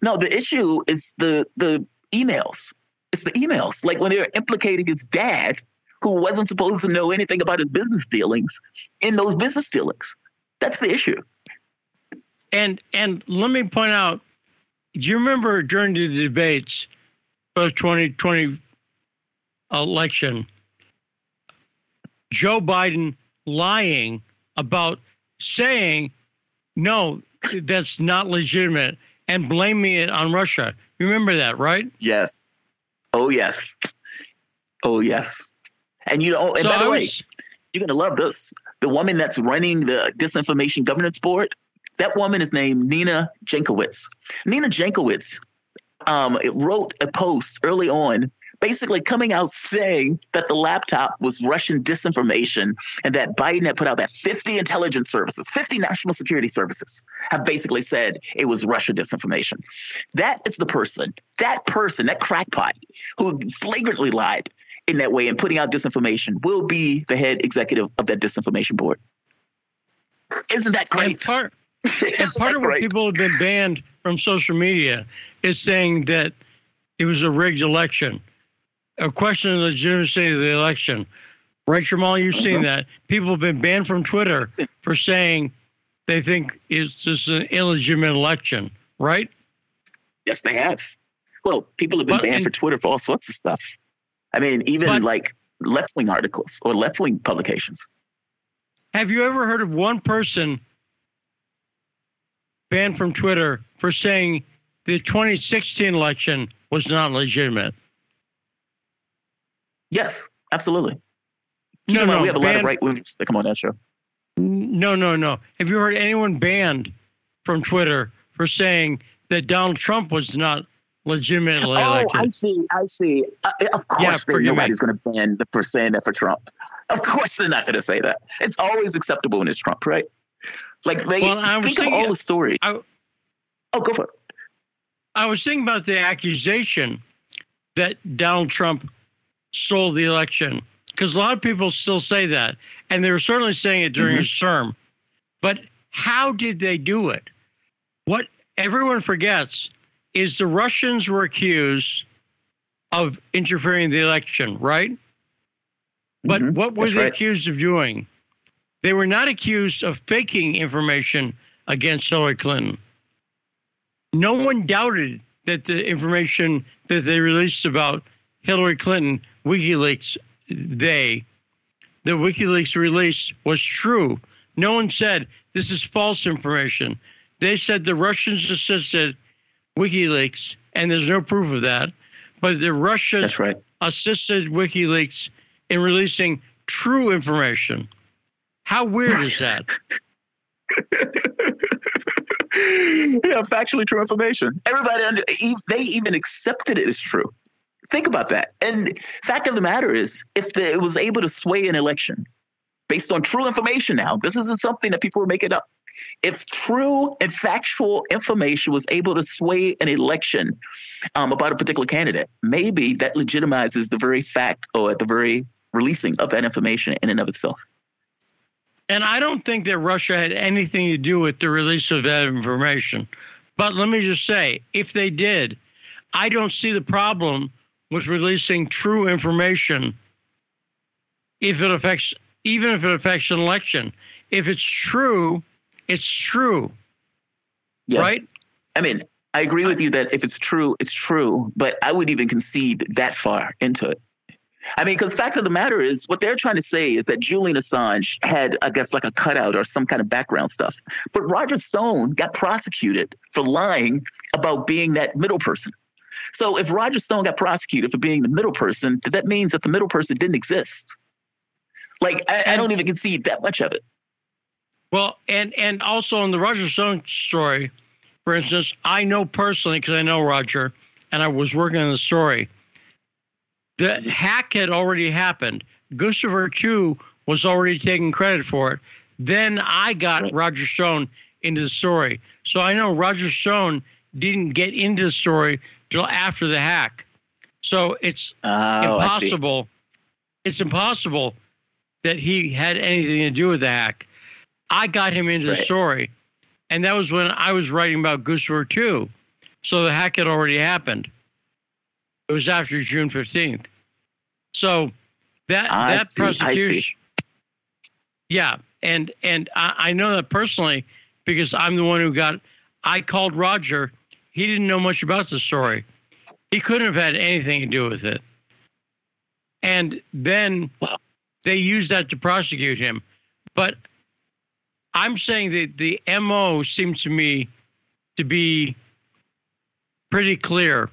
No, the issue is the the emails. It's the emails. Like when they were implicating his dad, who wasn't supposed to know anything about his business dealings, in those business dealings. That's the issue. And and let me point out, do you remember during the debates for the twenty twenty election, Joe Biden lying about saying, no, that's not legitimate, and blaming it on Russia? You remember that, right? Yes. Oh, yes. Oh, yes. And, you know, and so by the was, way, you're going to love this. The woman that's running the Disinformation Governance Board, that woman is named Nina Jankowicz. Nina Jankowicz um, wrote a post early on basically coming out saying that the laptop was Russian disinformation and that Biden had put out that fifty intelligence services, fifty national security services have basically said it was Russia disinformation. That is the person, that person, that crackpot who flagrantly lied in that way and putting out disinformation will be the head executive of that disinformation board. Isn't that great? And part, and part of what people have been banned from social media is saying that it was a rigged election. A question of the legitimacy of the election. Right, Jamarl, you've seen mm-hmm. that. People have been banned from Twitter for saying they think it's just an illegitimate election, right? Yes, they have. Well, people have been but, banned and, for Twitter for all sorts of stuff. I mean, even but, like left-wing articles or left-wing publications. Have you ever heard of one person banned from Twitter for saying the twenty sixteen election was not legitimate? Yes, absolutely. No, no, we have a lot of right wingers that come on that show. No, no, no. Have you heard anyone banned from Twitter for saying that Donald Trump was not legitimately elected? Oh, I see, I see. Uh, of course, yeah, nobody's going to ban the for saying that for Trump. Of course, they're not going to say that. It's always acceptable when it's Trump, right? Like they well, think thinking, of all the stories. I, oh, go for it. I was thinking about the accusation that Donald Trump stole the election, because a lot of people still say that, and they were certainly saying it during mm-hmm. his term. But how did they do it? What everyone forgets is the Russians were accused of interfering in the election, right? But mm-hmm. what were That's they right. accused of doing? They were not accused of faking information against Hillary Clinton. No one doubted that the information that they released about Hillary Clinton, WikiLeaks, they, the WikiLeaks release was true. No one said this is false information. They said the Russians assisted WikiLeaks, and there's no proof of that. But the Russians That's right. assisted WikiLeaks in releasing true information. How weird is that? Yeah, factually true information. Everybody, under, they even accepted it as true. Think about that. And fact of the matter is, if the, it was able to sway an election based on true information now, this isn't something that people are making up. If true and factual information was able to sway an election um, about a particular candidate, maybe that legitimizes the very fact or the very releasing of that information in and of itself. And I don't think that Russia had anything to do with the release of that information. But let me just say, if they did, I don't see the problem with releasing true information if it affects, even if it affects an election. If it's true, it's true. Yeah. Right? I mean, I agree with you that if it's true, it's true. But I wouldn't even concede that far into it. I mean, because fact of the matter is, what they're trying to say is that Julian Assange had, I guess, like a cutout or some kind of background stuff. But Roger Stone got prosecuted for lying about being that middle person. So if Roger Stone got prosecuted for being the middle person, that means that the middle person didn't exist. Like, I, I don't even concede that much of it. Well, and, and also in the Roger Stone story, for instance, I know personally, because I know Roger, and I was working on the story. The hack had already happened. Guccifer two was already taking credit for it. Then I got Roger Stone into the story. So I know Roger Stone didn't get into the story till after the hack. So it's oh, impossible. It's impossible that he had anything to do with the hack. I got him into right. the story. And that was when I was writing about Guccifer two. So the hack had already happened. It was after June fifteenth. So that I that see, prosecution. Yeah. And and I, I know that personally because I'm the one who got I called Roger. He didn't know much about the story. He couldn't have had anything to do with it. And then they used that to prosecute him. But I'm saying that the M O seems to me to be pretty clear.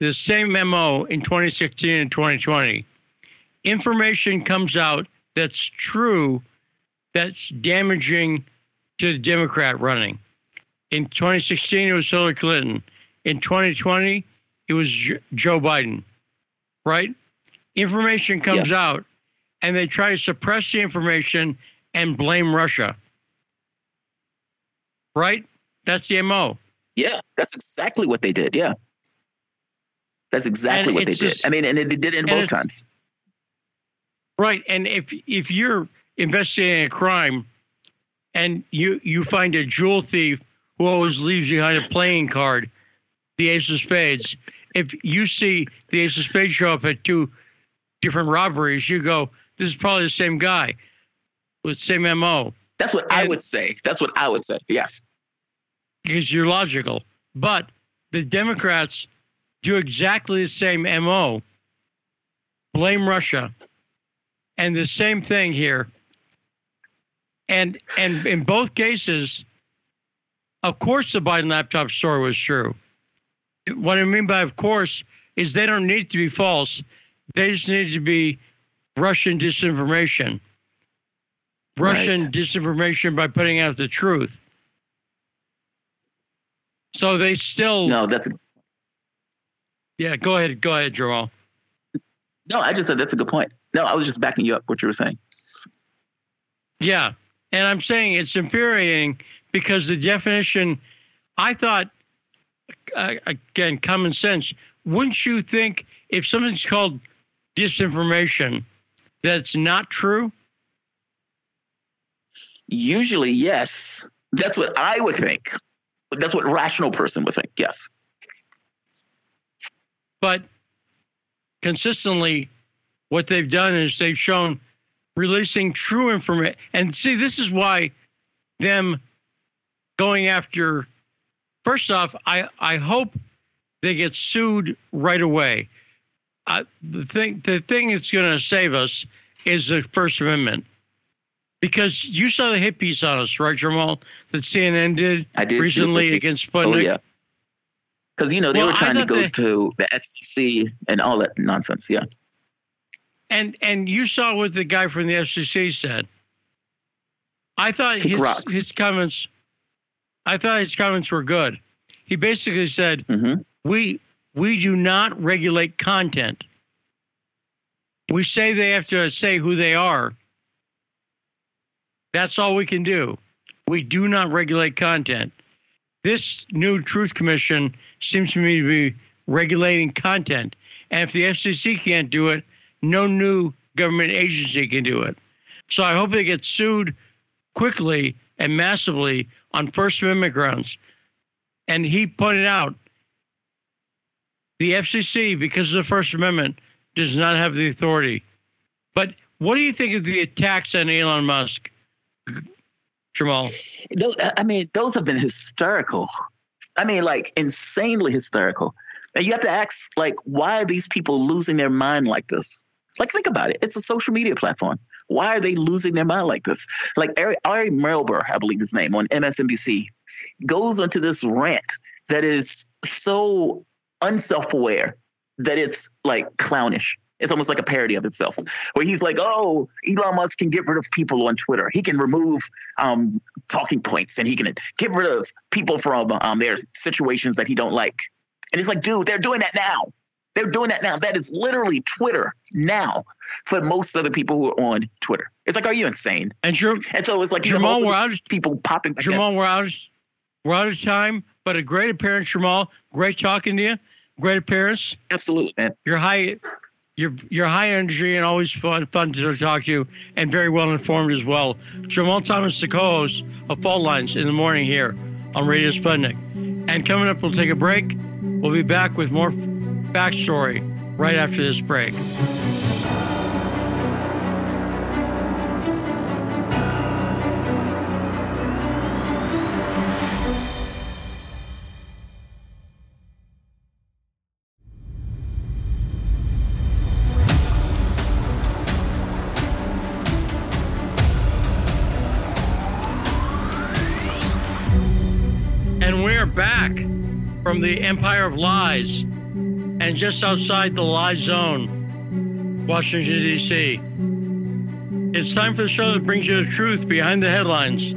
The same M O in twenty sixteen and twenty twenty. Information comes out that's true, that's damaging to the Democrat running. In twenty sixteen, it was Hillary Clinton. In twenty twenty, it was Joe Biden, right? Information comes yeah. out, and they try to suppress the information and blame Russia, right? That's the M O. Yeah, that's exactly what they did, yeah. That's exactly and what they just, did. I mean, and they did it in both times. Right. And if if you're investigating a crime and you, you find a jewel thief who always leaves behind a playing card, the ace of spades, if you see the ace of spades show up at two different robberies, you go, this is probably the same guy with the same M O. That's what and, I would say. That's what I would say. Yes. Because you're logical. But the Democrats do exactly the same M O, blame Russia, and the same thing here. And and in both cases, of course the Biden laptop story was true. What I mean by of course is they don't need to be false. They just need to be Russian disinformation. Russian right. disinformation by putting out the truth. So they still... No, that's... A Yeah, go ahead. Go ahead, Jamarl. No, I just said that's a good point. No, I was just backing you up what you were saying. Yeah, and I'm saying it's infuriating because the definition, I thought, uh, again, common sense. Wouldn't you think if something's called disinformation that's not true? Usually, yes. That's what I would think. That's what a rational person would think, yes. But consistently, what they've done is they've shown releasing true information. And see, this is why them going after, first off, I, I hope they get sued right away. I, the thing, the thing that's going to save us is the First Amendment. Because you saw the hit piece on us, right, Jamarl, that C N N did, I did recently against Sputnik? Oh, yeah. Because, you know, they well, were trying to go they, to the F C C and all that nonsense, yeah. And and you saw what the guy from the F C C said. I thought his, his comments. I thought his comments were good. He basically said, mm-hmm. "We we do not regulate content. We say they have to say who they are. That's all we can do. We do not regulate content. This new Truth Commission seems to me to be regulating content, and if the F C C can't do it, no new government agency can do it. So I hope they get sued quickly and massively on First Amendment grounds." And he pointed out the F C C, because of the First Amendment, does not have the authority. But what do you think of the attacks on Elon Musk, Jamal? I mean, those have been hysterical. I mean, like insanely hysterical. And you have to ask, like, why are these people losing their mind like this? Like, think about it. It's a social media platform. Why are they losing their mind like this? Like Ari, Ari Melber, I believe his name, on M S N B C, goes into this rant that is so unself-aware that it's like clownish. It's almost like a parody of itself, where he's like, oh, Elon Musk can get rid of people on Twitter. He can remove um, talking points, and he can get rid of people from um, their situations that he don't like. And it's like, dude, they're doing that now. They're doing that now. That is literally Twitter now for most of the people who are on Twitter. It's like, are you insane? And, Jer- and so it's like, Jamal, you know, we're out of, people popping. Jamal, again. we're out of, we're out of time, but a great appearance, Jamal. Great talking to you. Great appearance. Absolutely, man. You're high, you're you're high energy and always fun fun to talk to you, and very well informed as well. Jamarl Thomas, the co-host of Fault Lines in the morning here on Radio Sputnik. And coming up, we'll take a break. We'll be back with more backstory right after this break. And we're back from the Empire of Lies. And just outside the lie zone, Washington, D C, it's time for the show that brings you the truth behind the headlines.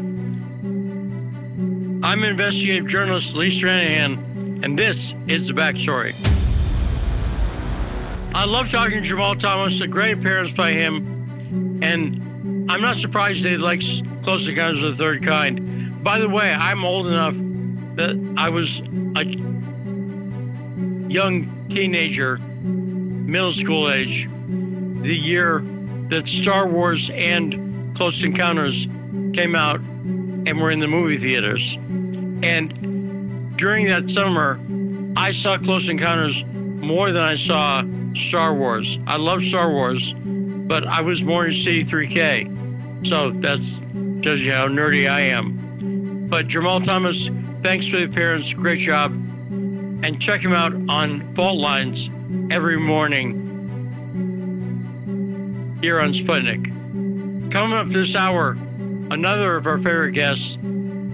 I'm investigative journalist Lee Stranahan, and this is The Backstory. I love talking to Jamarl Thomas, a great appearance by him, and I'm not surprised they like Close Encounters of the Third Kind. By the way, I'm old enough that I was a young teenager, middle school age, the year that Star Wars and Close Encounters came out and were in the movie theaters. And during that summer, I saw Close Encounters more than I saw Star Wars. I love Star Wars, but I was born in C three K. So that's tells you how nerdy I am. But Jamarl Thomas, thanks for the appearance. Great job. And check him out on Fault Lines every morning here on Sputnik. Coming up this hour, another of our favorite guests,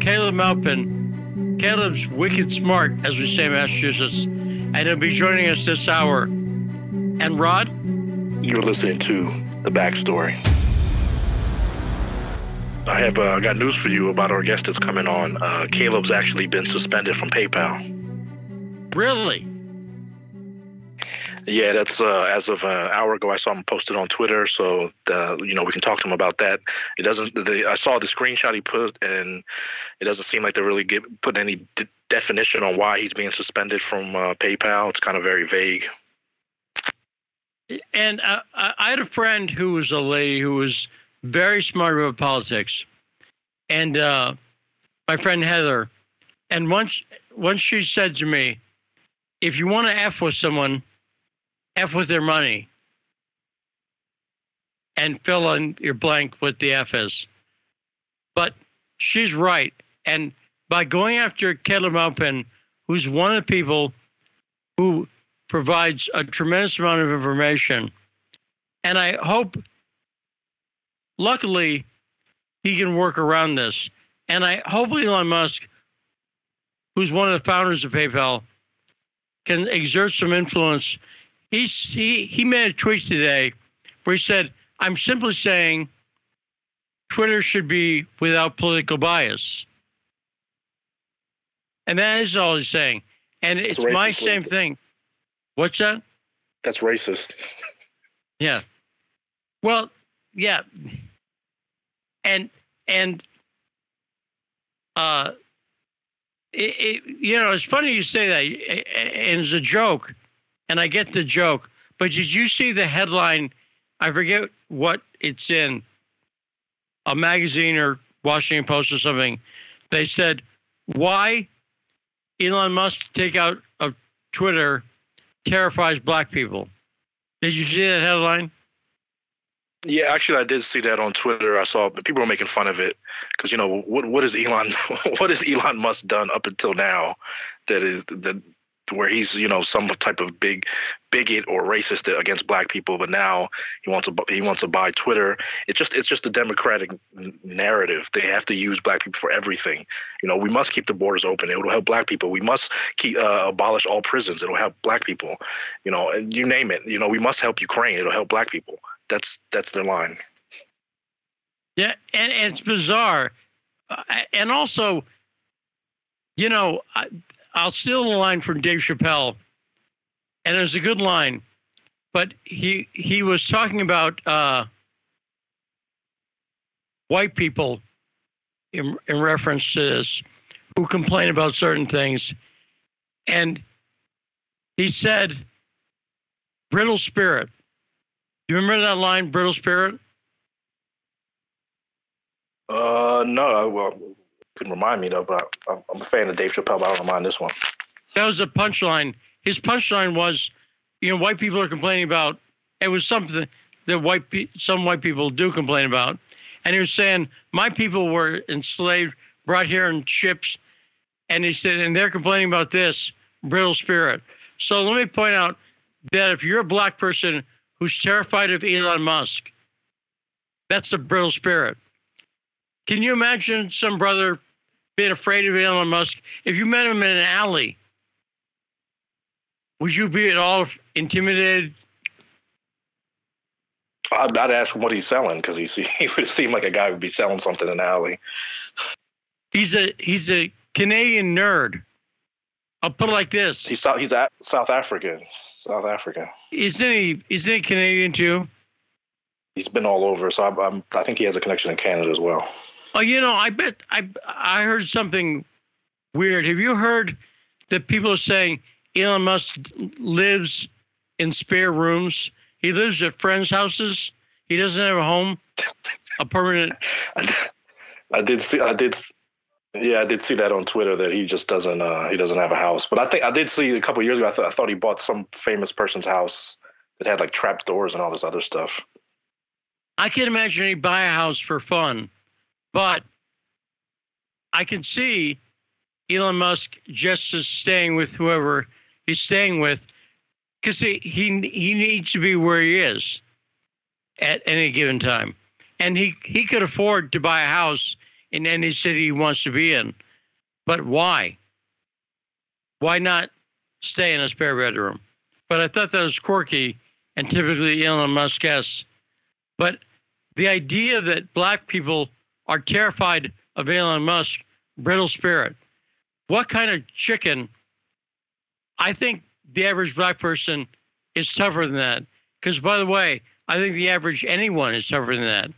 Caleb Maupin. Caleb's wicked smart, as we say in Massachusetts, and he'll be joining us this hour. And Rod? You're listening to The Backstory. I have uh, got news for you about our guest that's coming on. Uh, Caleb's actually been suspended from PayPal. Really? Yeah, that's uh, as of an hour ago. I saw him posted on Twitter, so the, you know we can talk to him about that. It doesn't. The, I saw the screenshot he put, and it doesn't seem like they're really give, putting any d- definition on why he's being suspended from uh, PayPal. It's kind of very vague. And uh, I had a friend who was a lady who was very smart about politics, and uh, my friend Heather. And once, once she said to me, if you want to F with someone, F with their money and fill in your blank what the F is. But she's right. And by going after Caleb Maupin, who's one of the people who provides a tremendous amount of information, and I hope, luckily, he can work around this. And I hope Elon Musk, who's one of the founders of PayPal, can exert some influence. He, he he made a tweet today where he said, I'm simply saying Twitter should be without political bias. And that is all he's saying. And it's, it's my same thing. What's that? That's racist. Yeah. Well, yeah. And, and, uh, it, it, you know, it's funny you say that, and it's a joke, and I get the joke, but did you see the headline? I forget what it's in, a magazine or Washington Post or something. They said, why Elon Musk take out of Twitter terrifies black people. Did you see that headline? Yeah, actually, I did see that on Twitter. I saw people were making fun of it because, you know, what what is Elon what has Elon Musk done up until now that is the where he's, you know, some type of big bigot or racist against black people, but now he wants to he wants to buy Twitter. It's just it's just the Democratic narrative. They have to use black people for everything. You know, we must keep the borders open. It will help black people. We must keep uh, abolish all prisons. It will help black people. You know, and you name it. You know, we must help Ukraine. It'll help black people. That's that's their line. Yeah, and, and it's bizarre, uh, and also, you know, I, I'll steal the line from Dave Chappelle, and it was a good line, but he he was talking about uh, white people in in reference to this, who complain about certain things, and he said, "Brittle spirit." You remember that line, brittle spirit? Uh, no, I well, couldn't remind me though, but I, I'm a fan of Dave Chappelle, but I don't mind this one. That was the punchline. His punchline was, you know, white people are complaining about, it was something that white pe some white people do complain about. And he was saying, my people were enslaved, brought here in ships. And he said, and they're complaining about this, brittle spirit. So let me point out that if you're a black person who's terrified of Elon Musk, that's a brittle spirit. Can you imagine some brother being afraid of Elon Musk? If you met him in an alley, would you be at all intimidated? I'd, I'd ask him what he's selling, because he, he would seem like a guy who would be selling something in an alley. He's a, he's a Canadian nerd. I'll put it like this. He's, he's a South African. South Africa. Isn't he? Isn't he Canadian too? He's been all over, so I'm, I'm, I think he has a connection in Canada as well. Oh, you know, I bet I I heard something weird. Have you heard that people are saying Elon Musk lives in spare rooms? He lives at friends' houses. He doesn't have a home, a permanent. I did see. I did. Yeah, I did see that on Twitter that he just doesn't uh, he doesn't have a house. But I think I did see a couple of years ago. I, th I thought he bought some famous person's house that had like trap doors and all this other stuff. I can imagine he buy a house for fun, but I can see Elon Musk just as staying with whoever he's staying with, because he, he he needs to be where he is at any given time, and he he could afford to buy a house in any city he wants to be in. But why? Why not stay in a spare bedroom? But I thought that was quirky and typically Elon Musk-esque. But the idea that black people are terrified of Elon Musk, brittle spirit. What kind of chicken? I think the average black person is tougher than that. Because, by the way, I think the average anyone is tougher than that.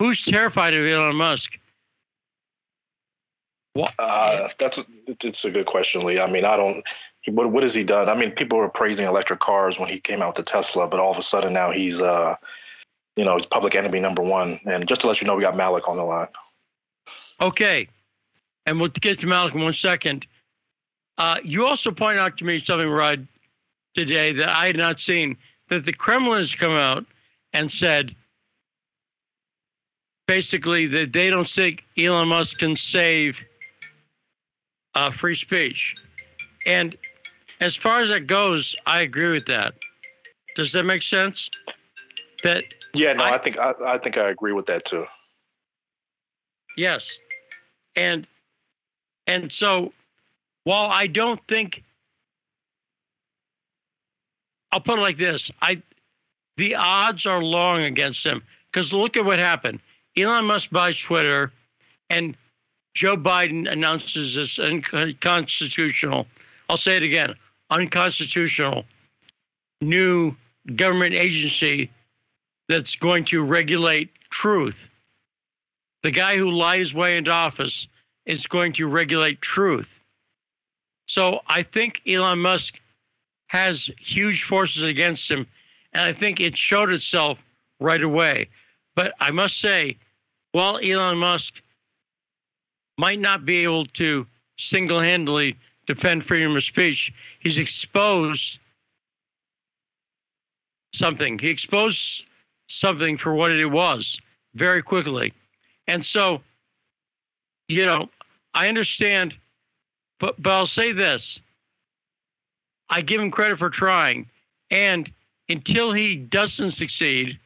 Who's terrified of Elon Musk? What? Uh, that's a, it's a good question, Lee. I mean, I don't. What what has he done? I mean, people were praising electric cars when he came out with the Tesla, but all of a sudden now he's, uh, you know, public enemy number one. And just to let you know, we got Malik on the line. Okay, and we'll get to Malik in one second. Uh, you also point out to me something, Rod, today that I had not seen, that the Kremlin has come out and said basically that they don't think Elon Musk can save Uh, free speech. And as far as that goes, I agree with that. Does that make sense? That yeah, no, I, I think I, I think I agree with that too. Yes. And and so while I don't think, I'll put it like this, I the odds are long against him. Because look at what happened. Elon Musk buys Twitter, and Joe Biden announces this unconstitutional, I'll say it again, unconstitutional new government agency that's going to regulate truth. The guy who lied his way into office is going to regulate truth. So I think Elon Musk has huge forces against him, and I think it showed itself right away. But I must say, while Elon Musk might not be able to single-handedly defend freedom of speech, he's exposed something. He exposed something for what it was very quickly. And so, you know, I understand, but, but I'll say this. I give him credit for trying. And until he doesn't succeed,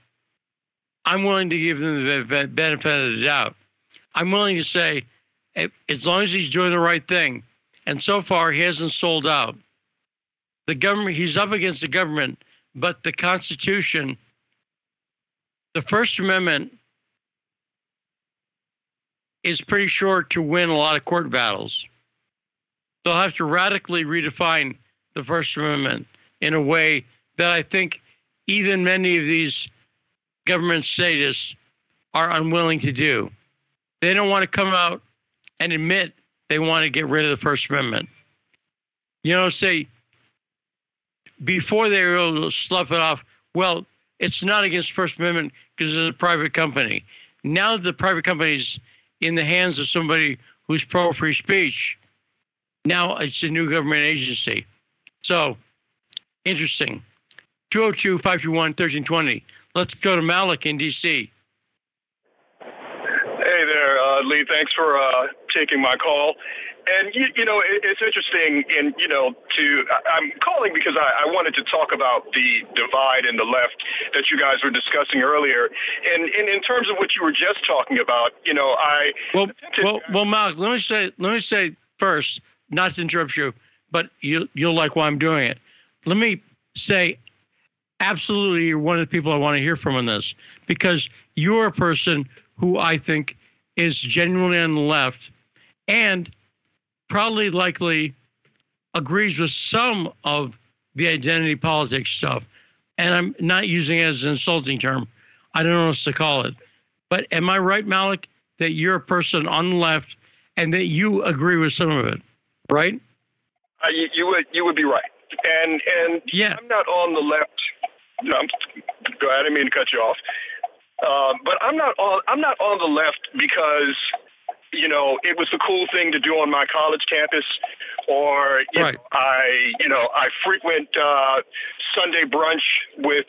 I'm willing to give him the benefit of the doubt. I'm willing to say, as long as he's doing the right thing, and so far he hasn't sold out. The government, he's up against the government, but the Constitution, the First Amendment, is pretty sure to win a lot of court battles. They'll have to radically redefine the First Amendment in a way that I think even many of these government statists are unwilling to do. They don't want to come out and admit they want to get rid of the First Amendment. You know, say, before they were able to slough it off, well, it's not against First Amendment because it's a private company. Now the private company's in the hands of somebody who's pro-free speech, now it's a new government agency. So, interesting. two oh two, five two one, one three two zero. Let's go to Malik in D C. Hey there, uh, Lee. Thanks for uh, taking my call. And, you, you know, it, it's interesting, and, you know, to I, I'm calling because I, I wanted to talk about the divide in the left that you guys were discussing earlier. And, and in terms of what you were just talking about, you know, I... Well, well, well Mark, let me say let me say first, not to interrupt you, but you, you'll like why I'm doing it. Let me say, absolutely, you're one of the people I want to hear from on this, because you're a person who I think is genuinely on the left and probably likely agrees with some of the identity politics stuff. And I'm not using it as an insulting term. I don't know what else to call it. But am I right, Malik, that you're a person on the left and that you agree with some of it, right? Uh, you, you would you would be right. And and yeah. I'm not on the left. No, I'm, go ahead, I didn't mean to cut you off. Uh, but I'm not on I'm not on the left because, you know, it was the cool thing to do on my college campus, or you right. know, I, you know, I frequent uh, Sunday brunch with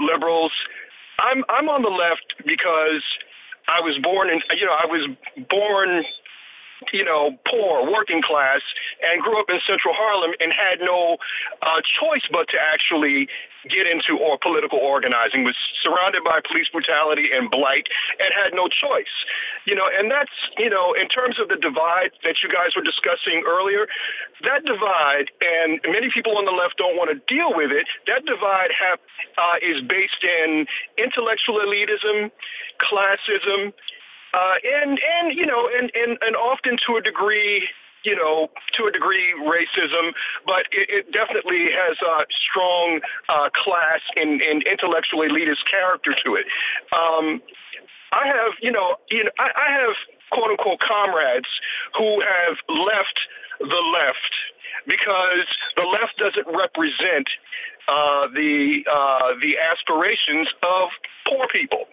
liberals. I'm I'm on the left because I was born in, you know, I was born, you know, poor, working class, and grew up in Central Harlem and had no uh, choice but to actually get into or political organizing, was surrounded by police brutality and blight and had no choice. You know, and that's, you know, in terms of the divide that you guys were discussing earlier, that divide, and many people on the left don't want to deal with it, that divide have, uh, is based in intellectual elitism, classism, Uh, and, and, you know, and, and, and often to a degree, you know, to a degree racism, but it, it definitely has a strong uh, class and, and intellectual elitist character to it. Um, I have, you know, you know I, I have, quote unquote, comrades who have left the left because the left doesn't represent uh, the uh, the aspirations of poor people.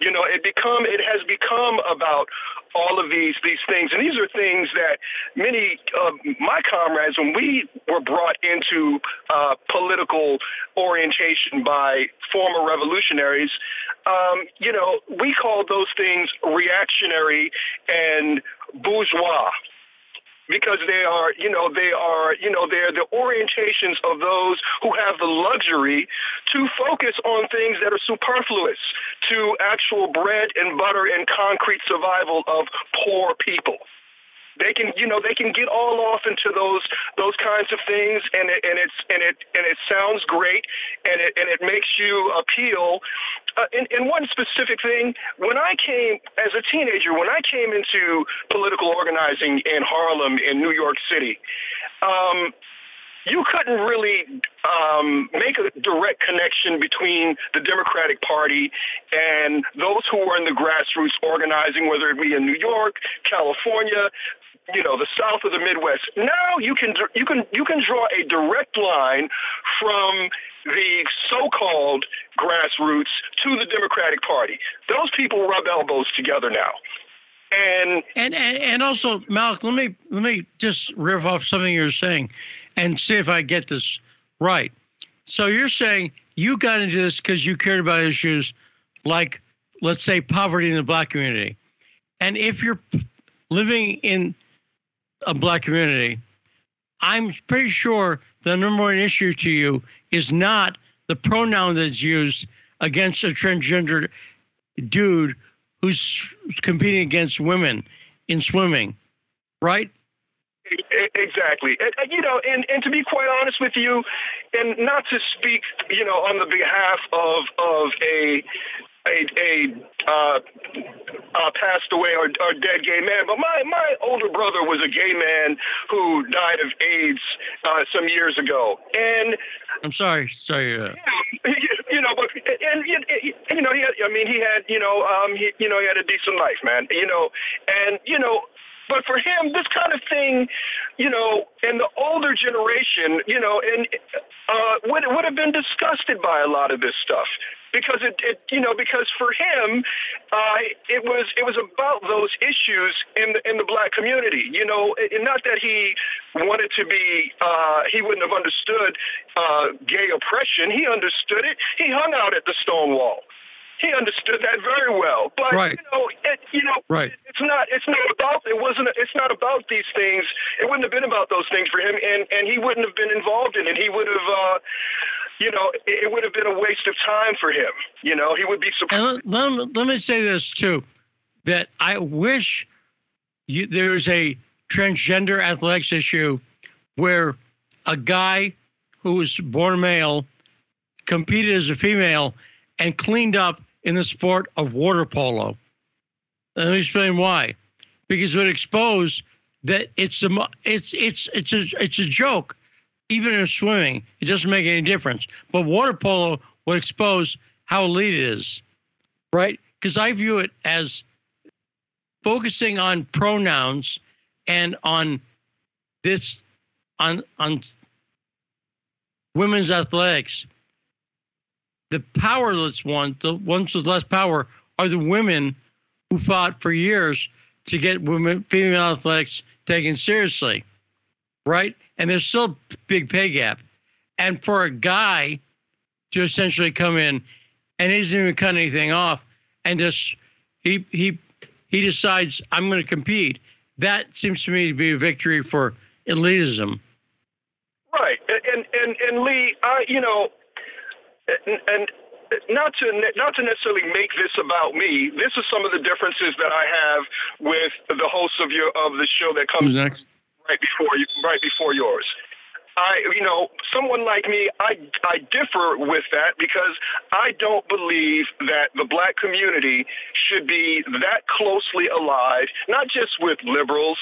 You know, it become it has become about all of these these things, and these are things that many of my comrades, when we were brought into uh, political orientation by former revolutionaries, um, you know, we called those things reactionary and bourgeois. Because they are, you know, they are, you know, they're the orientations of those who have the luxury to focus on things that are superfluous to actual bread and butter and concrete survival of poor people. They can, you know, they can get all off into those those kinds of things, and it and it's and it and it sounds great, and it and it makes you appeal. Uh, and, and one specific thing, when I came as a teenager, when I came into political organizing in Harlem in New York City, um, you couldn't really um, make a direct connection between the Democratic Party and those who were in the grassroots organizing, whether it be in New York, California, you know, the South or the Midwest. Now you can you can you can draw a direct line from the so-called grassroots to the Democratic Party. Those people rub elbows together now. And and and, and also, Malik, let me let me just riff off something you're saying and see if I get this right. So you're saying you got into this because you cared about issues like, let's say, poverty in the black community. And if you're living in a black community, I'm pretty sure the number one issue to you is not the pronoun that's used against a transgender dude who's competing against women in swimming, right? Exactly. And, you know, and, and to be quite honest with you, and not to speak, you know, on the behalf of of a a, a uh, uh, passed away or, or dead gay man, but my, my older brother was a gay man who died of AIDS uh, some years ago. And I'm sorry, sorry. Uh... Yeah, you know, but and, and you know, he had, I mean, he had, you know, um, he, you know, he had a decent life, man. You know, and you know. But for him, this kind of thing, you know, in the older generation, you know, and uh, would would have been disgusted by a lot of this stuff because it, it you know, because for him, uh, it was it was about those issues in the, in the black community, you know, and not that he wanted to be, uh, he wouldn't have understood uh, gay oppression. He understood it. He hung out at the Stonewall. He understood that very well, but right. you know, it, you know, right. it's not, it's not about, it wasn't, it's not about these things. It wouldn't have been about those things for him, and, and he wouldn't have been involved in it. He would have, uh, you know, it would have been a waste of time for him. You know, he would be surprised. And let, let, let me say this too, that I wish you, there's a transgender athletics issue where a guy who was born male competed as a female and cleaned up in the sport of water polo. Let me explain why. Because it would expose that it's a, it's it's it's a it's a joke. Even in swimming, it doesn't make any difference. But water polo would expose how elite it is, right? Because I view it as focusing on pronouns and on this on on women's athletics. The powerless ones, the ones with less power, are the women who fought for years to get women, female athletics taken seriously, right? And there's still a big pay gap. And for a guy to essentially come in and he doesn't even cut anything off and just he he he decides I'm going to compete. That seems to me to be a victory for elitism. Right, and and and Lee, I you know. And, and not to not to necessarily make this about me. This is some of the differences that I have with the hosts of your of the show that comes next, right before you, right before yours. I, you know, someone like me, I I differ with that because I don't believe that the black community should be that closely allied, not just with liberals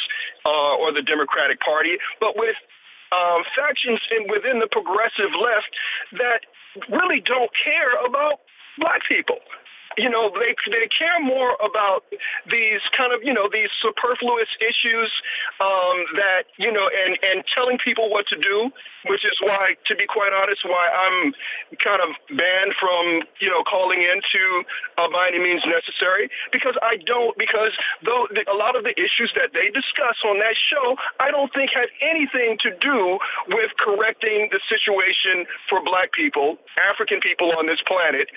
uh, or the Democratic Party, but with um, factions in, within the progressive left that really don't care about black people. You know, they they care more about these kind of, you know, these superfluous issues um, that, you know, and, and telling people what to do, which is why, to be quite honest, why I'm kind of banned from, you know, calling into uh, by any means necessary, because I don't, because though the, a lot of the issues that they discuss on that show, I don't think had anything to do with correcting the situation for black people, African people on this planet.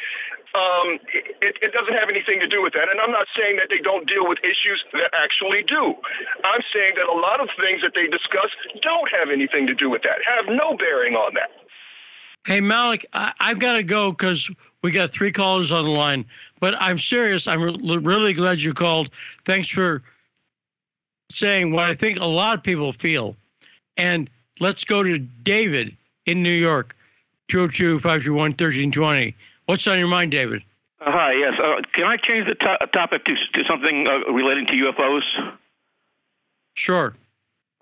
Um, it, it doesn't have anything to do with that. And I'm not saying that they don't deal with issues that actually do. I'm saying that a lot of things that they discuss don't have anything to do with that, have no bearing on that. Hey, Malik, I, I've got to go because we got three callers on the line. But I'm serious. I'm re really glad you called. Thanks for saying what I think a lot of people feel. And let's go to David in New York, two oh two, five two one, one three two zero. What's on your mind, David? Uh, hi, yes. Uh, can I change the to- topic to, to something uh, relating to U F Os? Sure.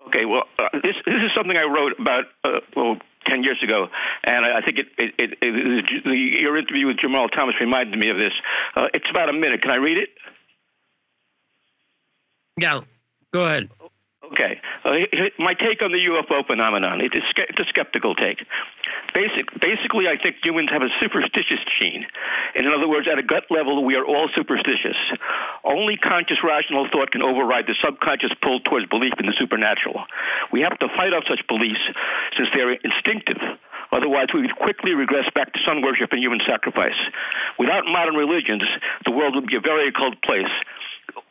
Okay, well, uh, this this is something I wrote about, uh, well, ten years ago, and I, I think it, it, it, it, it the, your interview with Jamarl Thomas reminded me of this. Uh, it's about a minute. Can I read it? No. Go ahead. Okay. Uh, my take on the U F O phenomenon, it is, it's a skeptical take. Basic, basically, I think humans have a superstitious gene. In other words, at a gut level, we are all superstitious. Only conscious, rational thought can override the subconscious pull towards belief in the supernatural. We have to fight off such beliefs since they are instinctive. Otherwise, we would quickly regress back to sun worship and human sacrifice. Without modern religions, the world would be a very occult place.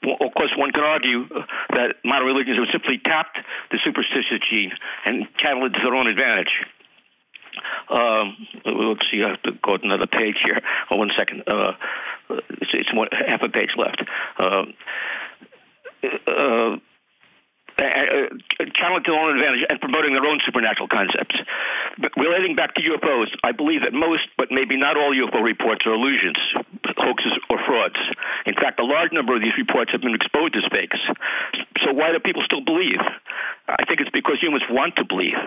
Of course, one can argue that modern religions have simply tapped the superstitious gene and channeled it to their own advantage. Um, let's see, I have to go to another page here. Oh, one second. Uh, it's it's one, half a page left. Uh, uh, Uh, channel to their own advantage and promoting their own supernatural concepts. But relating back to U F Os, I believe that most, but maybe not all U F O reports are illusions, hoaxes, or frauds. In fact, a large number of these reports have been exposed as fakes. So why do people still believe? I think it's because humans want to believe.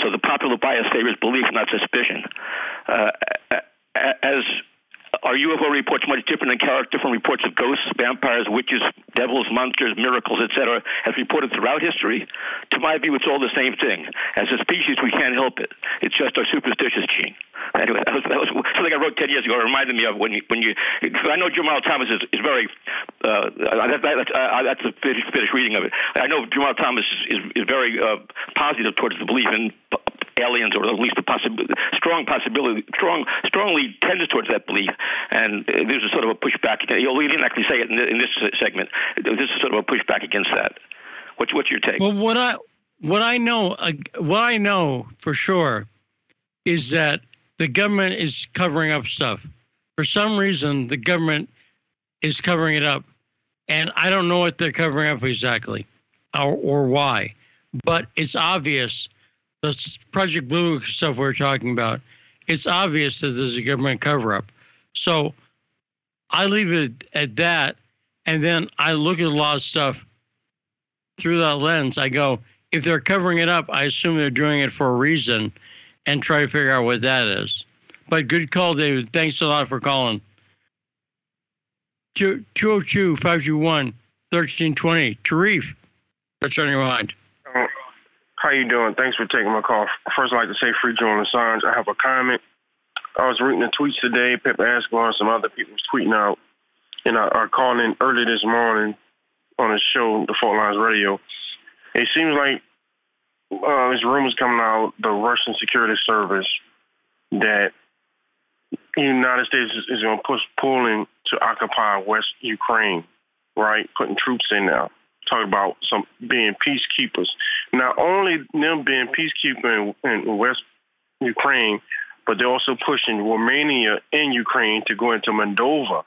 So the popular bias favors belief, not suspicion. Uh, as Are U F O reports much different in character from reports of ghosts, vampires, witches, devils, monsters, miracles, et cetera, as reported throughout history? To my view, it's all the same thing. As a species, we can't help it. It's just our superstitious gene. Anyway, that was, that was something I wrote ten years ago. It reminded me of when you, when you I know Jamarl Thomas is, is very, uh, that, that, that's, uh, that's the finished, finished reading of it. I know Jamarl Thomas is, is very uh, positive towards the belief in aliens, or at least the possibility, strong possibility, strong, strongly tends towards that belief. And there's a sort of a pushback. He didn't actually say it in this segment. This is sort of a pushback against that. What's what's your take? Well, what I what I know, what I know for sure, is that the government is covering up stuff. For some reason, the government is covering it up, and I don't know what they're covering up exactly, or or why. But it's obvious. The Project Blue Book stuff we're talking about, it's obvious that there's a government cover-up. So I leave it at that, and then I look at a lot of stuff through that lens. I go, if they're covering it up, I assume they're doing it for a reason and try to figure out what that is. But good call, David. Thanks a lot for calling. two oh two, five two one, one three two zero. Tarif, what's on your mind? How you doing? Thanks for taking my call. First, I'd like to say free Julian Assange. I have a comment. I was reading the tweets today. Pip Asglar and some other people was tweeting out. And I, I called in early this morning on a show, the Fault Lines Radio. It seems like uh, there's rumors coming out the Russian security service that the United States is, is going to push pulling to occupy West Ukraine, right? Putting troops in now. Talking about some being peacekeepers. Not only them being peacekeepers in, in West Ukraine, but they're also pushing Romania and Ukraine to go into Moldova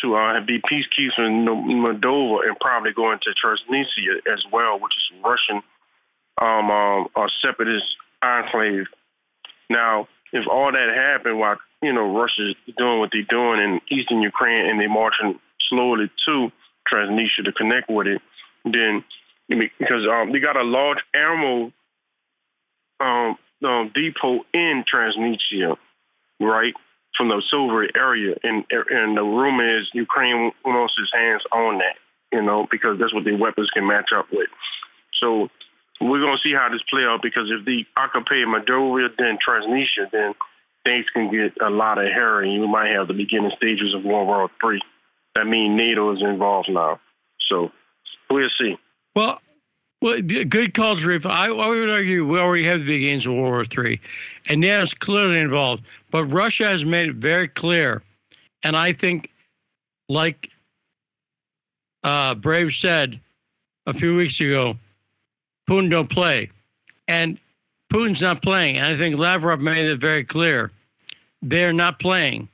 to uh, be peacekeepers in Moldova and probably go into Transnistria as well, which is Russian um, um, uh, separatist enclave. Now, if all that happened while you know Russia's doing what they're doing in eastern Ukraine and they're marching slowly to Transnistria to connect with it, then because um, they got a large ammo um, um, depot in Transnistria, right, from the Soviet area, and and the rumor is Ukraine wants its hands on that, you know, because that's what their weapons can match up with. So we're gonna see how this play out, because if they occupy Moldova, then Transnistria, then things can get a lot of hairy. You might have the beginning stages of World War Three. That means NATO is involved now. So we'll see. Well, well good call, Tarif. I, I would argue we already have the beginnings of World War Three, and NATO's clearly involved. But Russia has made it very clear, and I think, like uh, Brave said a few weeks ago, Putin don't play. And Putin's not playing, and I think Lavrov made it very clear. They're not playing.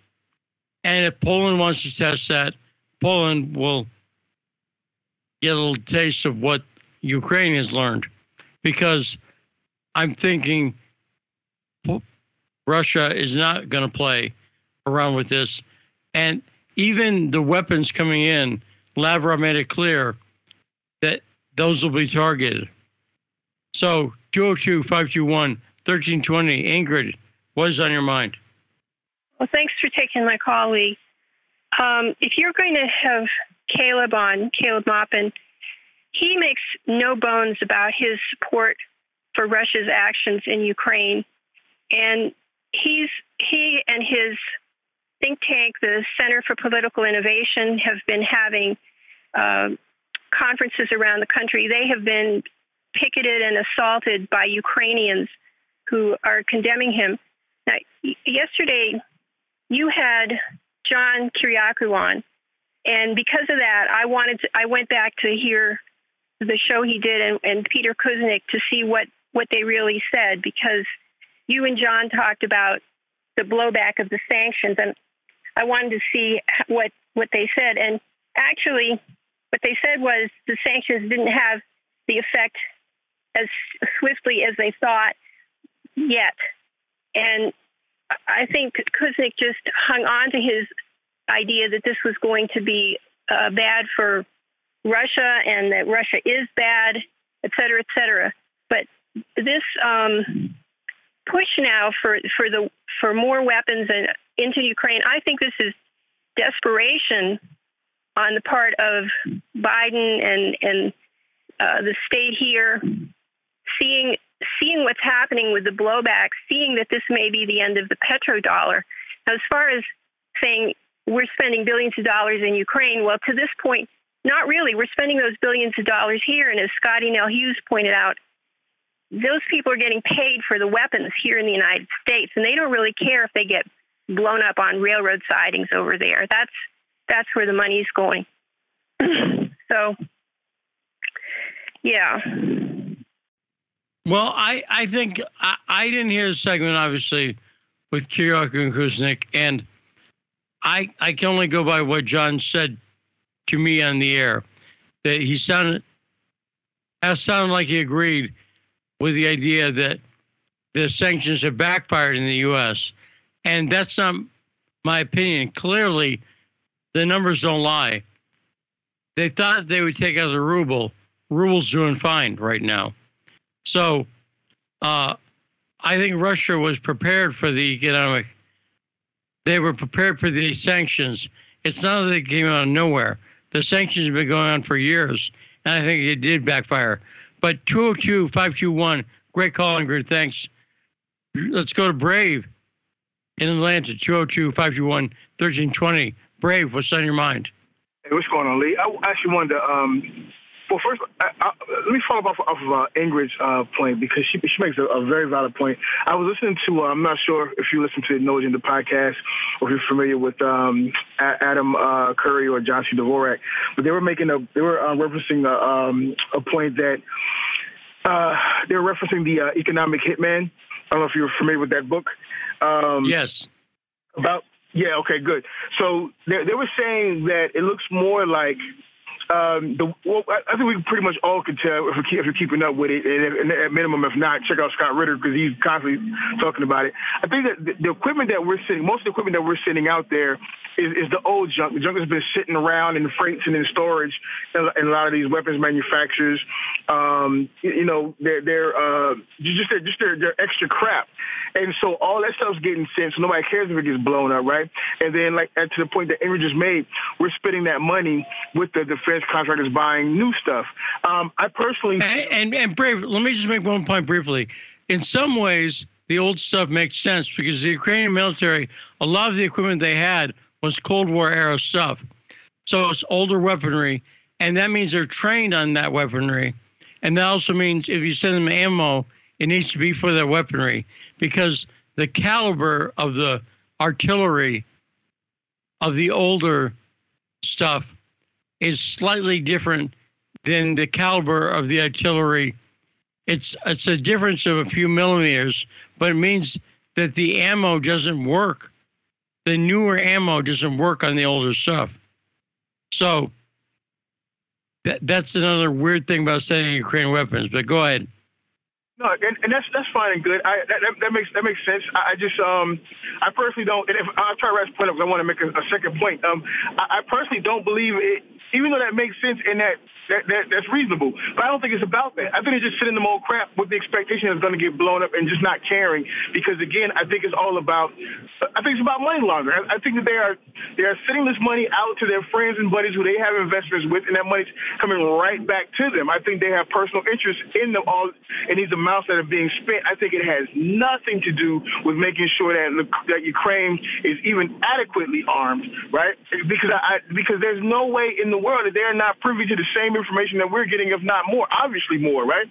And if Poland wants to test that, Poland will get a little taste of what Ukraine has learned, because I'm thinking Russia is not going to play around with this. And even the weapons coming in, Lavrov made it clear that those will be targeted. So two oh two, five two one, one three two oh, Ingrid, what is on your mind? Well, thanks for taking my call, Lee. Um, if you're going to have Caleb on, Caleb Maupin, he makes no bones about his support for Russia's actions in Ukraine. And he's he and his think tank, the Center for Political Innovation, have been having uh, conferences around the country. They have been picketed and assaulted by Ukrainians who are condemning him. Now, yesterday you had John Kiriakou on, and because of that, I wanted to, I went back to hear the show he did and, and Peter Kuznick to see what, what they really said, because you and John talked about the blowback of the sanctions, and I wanted to see what, what they said. And actually, what they said was the sanctions didn't have the effect as swiftly as they thought yet. And I think Kuznick just hung on to his idea that this was going to be uh, bad for Russia and that Russia is bad, et cetera, et cetera. But this um, push now for for the for more weapons and into Ukraine, I think this is desperation on the part of Biden and and uh, the state here, seeing. seeing what's happening with the blowback, seeing that this may be the end of the petrodollar. Now, as far as saying we're spending billions of dollars in Ukraine, well, to this point, not really. We're spending those billions of dollars here. And as Scotty Nell Hughes pointed out, those people are getting paid for the weapons here in the United States, and they don't really care if they get blown up on railroad sidings over there. That's, that's where the money's going. So, yeah. Well, I, I think I, I didn't hear the segment, obviously, with Kiriakou and Kuznick, and I I can only go by what John said to me on the air, that he sounded, it sounded like he agreed with the idea that the sanctions have backfired in the U S, and that's not my opinion. Clearly, the numbers don't lie. They thought they would take out the ruble. Ruble's doing fine right now. So uh, I think Russia was prepared for the economic. They were prepared for the sanctions. It's not that they came out of nowhere. The sanctions have been going on for years, and I think it did backfire. But two oh two, five two one, great call, Ingrid. Thanks. Let's go to Brave in Atlanta, two oh two, five two one, one three two oh. Brave, what's on your mind? Hey, what's going on, Lee? I actually wanted to um – Well, first, I, I, let me follow up off, off of uh, Ingrid's uh, point, because she she makes a, a very valid point. I was listening to, uh, I'm not sure if you listen to the No Agenda podcast or if you're familiar with um, Adam uh, Curry or John C. Dvorak, but they were making a, they were uh, referencing a, um, a point that uh, they were referencing the uh, Economic Hitman. I don't know if you're familiar with that book. Um, yes. About, yeah, okay, good. So they, they were saying that it looks more like, Um, the, well, I think we pretty much all can tell if, we keep, if you're keeping up with it, and at minimum, if not, check out Scott Ritter, because he's constantly talking about it. I think that the, the equipment that we're sending, most of the equipment that we're sending out there is, is the old junk. The junk has been sitting around in freights and in storage, and, and a lot of these weapons manufacturers, um, you know, they're, they're uh, just, they're, just they're, they're extra crap. And so all that stuff's getting sent, so nobody cares if it gets blown up, right? And then, like, to the point that Ingrid just made, we're spending that money with the defense contractors buying new stuff. Um, I personally... And, and, and Brave, let me just make one point briefly. In some ways, the old stuff makes sense, because the Ukrainian military, a lot of the equipment they had was Cold War-era stuff. So it's older weaponry, and that means they're trained on that weaponry. And that also means if you send them ammo, it needs to be for their weaponry, because the caliber of the artillery of the older stuff is slightly different than the caliber of the artillery. It's it's a difference of a few millimeters, but it means that the ammo doesn't work. The newer ammo doesn't work on the older stuff. So That, that's another weird thing about sending Ukraine weapons, but go ahead. No, and, and that's that's fine and good. I, that, that makes that makes sense. I, I just um, I personally don't. And if I'll try to wrap this point up, because I want to make a, a second point. Um, I, I personally don't believe it, even though that makes sense and that, that that that's reasonable. But I don't think it's about that. I think it's just sitting them old crap with the expectation it's going to get blown up and just not caring. Because again, I think it's all about. I think it's about money laundering. I, I think that they are they are sending this money out to their friends and buddies who they have investments with, and that money's coming right back to them. I think they have personal interest in them all in these amounts that are being spent. I think it has nothing to do with making sure that that Ukraine is even adequately armed, right? Because I, I because there's no way in the world that they're not privy to the same information that we're getting, if not more, obviously more, right?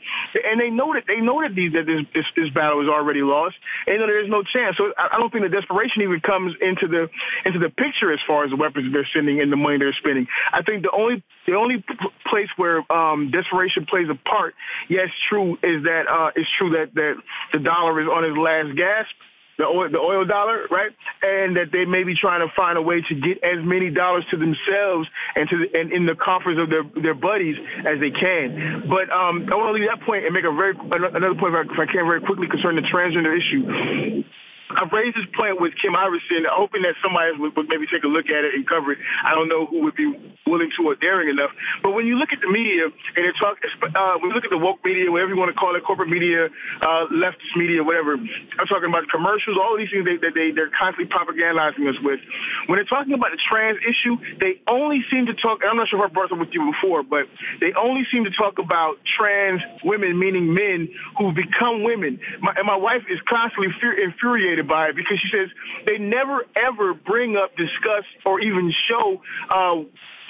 And they know that they know that these that this this, this battle is already lost, and there is no chance. So I, I don't think the desperation even comes into the into the picture as far as the weapons they're sending and the money they're spending. I think the only the only place where um, desperation plays a part, yes, true, is that. Uh, It's true that, that the dollar is on its last gasp, the oil, the oil dollar, right? And that they may be trying to find a way to get as many dollars to themselves and to the, and in the coffers of their, their buddies as they can. But um, I want to leave that point and make a very another point, if I, if I can, very quickly concerning the transgender issue. I've raised this point with Kim Iverson, hoping that somebody would, would maybe take a look at it and cover it. I don't know who would be willing to or daring enough. But when you look at the media and it talk, uh, when you look at the woke media, whatever you want to call it, corporate media, uh, leftist media, whatever, I'm talking about commercials, all of these things that they, they, they're constantly propagandizing us with. When they're talking about the trans issue, they only seem to talk, and I'm not sure if I brought up with you before, but they only seem to talk about trans women, meaning men who become women. My, and my wife is constantly fur- infuriated by it, because she says they never ever bring up, discuss, or even show uh,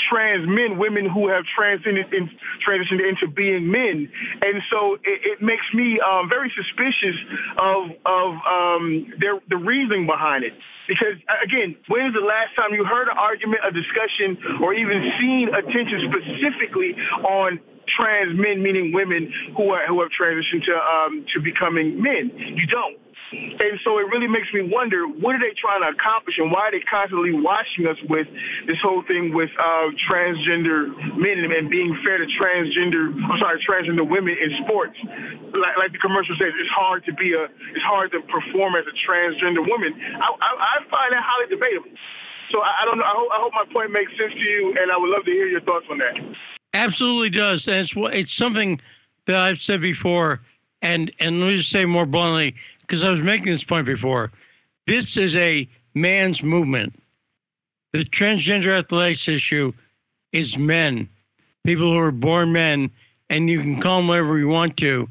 trans men, women who have transitioned, in, transitioned into being men. And so it, it makes me um, very suspicious of, of um, their, the reasoning behind it. Because, again, when is the last time you heard an argument, a discussion, or even seen attention specifically on trans men, meaning women who, are, who have transitioned to, um, to becoming men? You don't. And so it really makes me wonder, what are they trying to accomplish, and why are they constantly washing us with this whole thing with uh, transgender men and being fair to transgender, I'm sorry, transgender women in sports. Like, like the commercial says, it's hard to be a, it's hard to perform as a transgender woman. I, I, I find that highly debatable. So I, I don't know. I hope, I hope my point makes sense to you, and I would love to hear your thoughts on that. Absolutely does. And it's, it's something that I've said before, and, and let me just say more bluntly, because I was making this point before. This is a man's movement. The transgender athletics issue is men, people who are born men, and you can call them whatever you want to.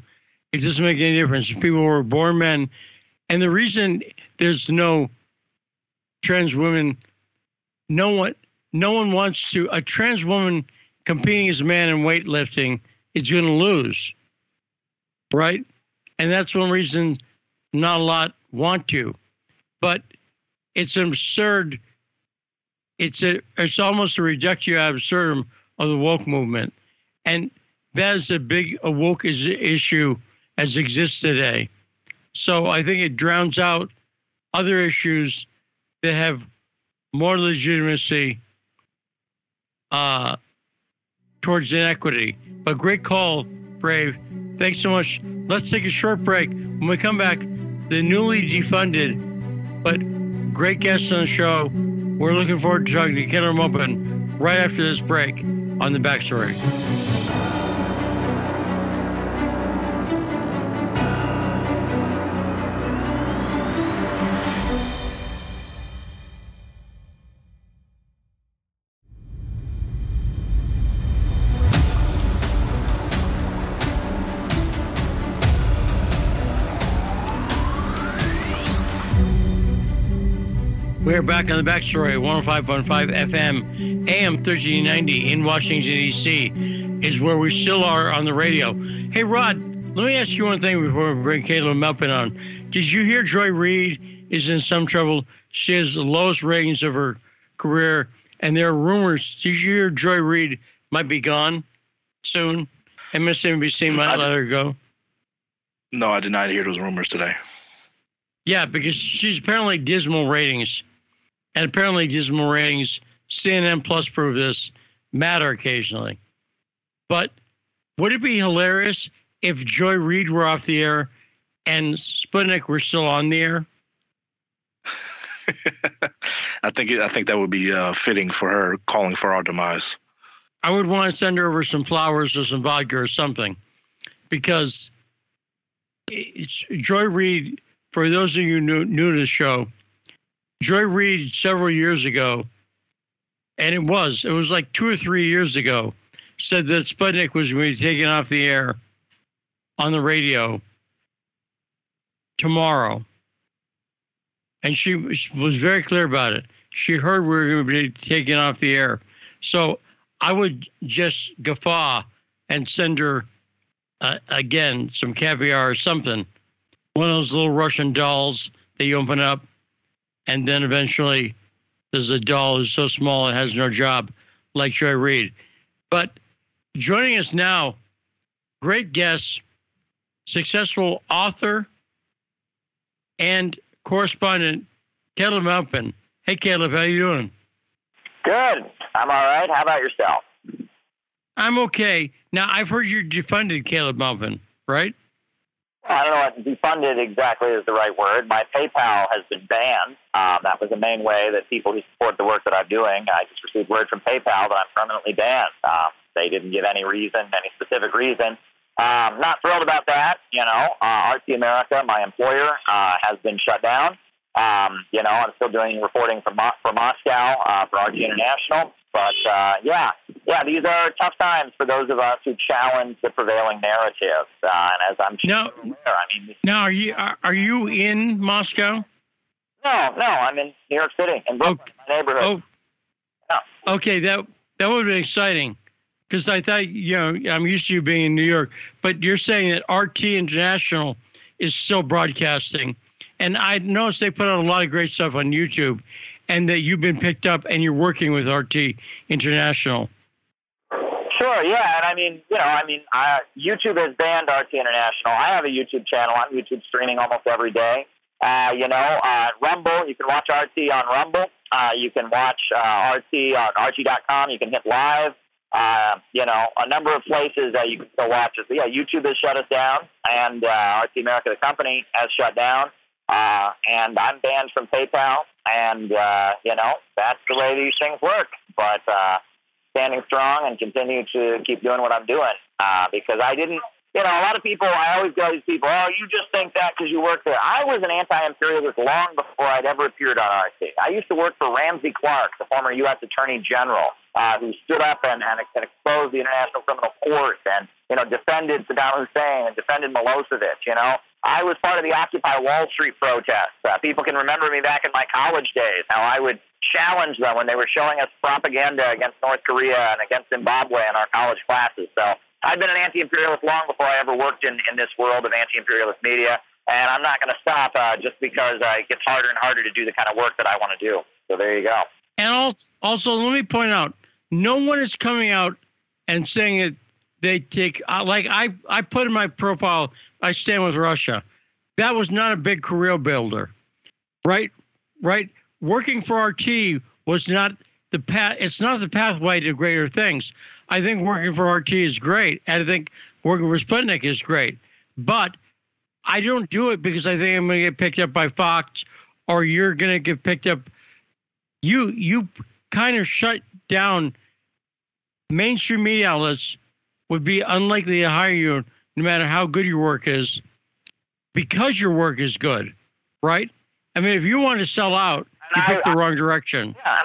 It doesn't make any difference. People who are born men. And the reason there's no trans women, no one, no one wants to, a trans woman competing as a man in weightlifting is going to lose, right? And that's one reason. Not a lot want to, but it's an absurd. It's a. It's almost a reductio ad absurdum of the woke movement, and that is a big a woke is, issue as exists today. So I think it drowns out other issues that have more legitimacy uh, towards inequity. But great call, Brave. Thanks so much. Let's take a short break. When we come back, the newly defunded, but great guests on the show. We're looking forward to talking to Caleb Maupin right after this break on The Backstory. We're back on The Backstory, one oh five point five F M, A M thirteen ninety in Washington, D C, is where we still are on the radio. Hey, Rod, let me ask you one thing before we bring Caleb Maupin on. Did you hear Joy Reid is in some trouble? She has the lowest ratings of her career, and there are rumors. Did you hear Joy Reid might be gone soon? M S N B C might I let did, her go? No, I did not hear those rumors today. Yeah, because she's apparently dismal ratings. And apparently dismal ratings, C N N Plus proved this, matter occasionally. But would it be hilarious if Joy Reid were off the air and Sputnik were still on the air? I think it, I think that would be uh, fitting for her, calling for our demise. I would want to send her over some flowers or some vodka or something, because it's Joy Reid. For those of you new, new to the show, Joy Reid several years ago, and it was it was like two or three years ago, said that Sputnik was going to be taken off the air on the radio tomorrow. And she was very clear about it. She heard we were going to be taken off the air. So I would just guffaw and send her, uh, again, some caviar or something. One of those little Russian dolls that you open up, and then eventually there's a doll who's so small it has no job, like Joy Reid. But joining us now, great guest, successful author, and correspondent Caleb Maupin. Hey, Caleb, how you doing? Good. I'm all right. How about yourself? I'm okay. Now, I've heard you defunded Caleb Maupin, right? I don't know if defunded exactly is the right word. My PayPal has been banned. Um, that was the main way that people who support the work that I'm doing, I just received word from PayPal that I'm permanently banned. Um, they didn't give any reason, any specific reason. Um, not thrilled about that, you know. Uh, R T America, my employer, uh, has been shut down. Um, you know, I'm still doing reporting from Mo- from Moscow uh, for R T International. But uh, yeah, yeah, these are tough times for those of us who challenge the prevailing narratives. Uh, and as I'm now, aware, I mean, now are you are, are you in Moscow? No, no, I'm in New York City, in Brooklyn, okay. My neighborhood. Oh. No. Okay, that that would be exciting. Because I thought, you know, I'm used to you being in New York, but you're saying that R T International is still broadcasting. And I noticed they put out a lot of great stuff on YouTube, and that you've been picked up and you're working with R T International. Sure, yeah. And I mean, you know, I mean, I, YouTube has banned R T International. I have a YouTube channel. I'm YouTube streaming almost every day. Uh, you know, uh, Rumble, you can watch R T on Rumble. Uh, you can watch uh, R T on R T dot com. You can hit live. Uh, you know, a number of places that you can still watch us. But yeah, YouTube has shut us down, and uh, R T America, the company, has shut down. Uh, and I'm banned from PayPal, and, uh, you know, that's the way these things work. But uh, standing strong and continue to keep doing what I'm doing, uh, because I didn't, you know, a lot of people, I always tell these people, oh, you just think that because you work there. I was an anti-imperialist long before I'd ever appeared on R T. I used to work for Ramsey Clark, the former U S Attorney General, uh, who stood up and, and, and exposed the International Criminal Court and, you know, defended Saddam Hussein and defended Milosevic, you know. I was part of the Occupy Wall Street protests. Uh, people can remember me back in my college days, how I would challenge them when they were showing us propaganda against North Korea and against Zimbabwe in our college classes. So I've been an anti-imperialist long before I ever worked in, in this world of anti-imperialist media, and I'm not going to stop uh, just because uh, it gets harder and harder to do the kind of work that I want to do. So there you go. And also, let me point out, no one is coming out and saying that they take uh, – like I, I put in my profile – I stand with Russia. That was not a big career builder, right? Right. Working for R T was not the path. It's not the pathway to greater things. I think working for R T is great. And I think working for Sputnik is great. But I don't do it because I think I'm going to get picked up by Fox, or you're going to get picked up. You you kind of shut down mainstream media outlets would be unlikely to hire you, no matter how good your work is, because your work is good, right? I mean, if you want to sell out, you pick the wrong direction. Yeah,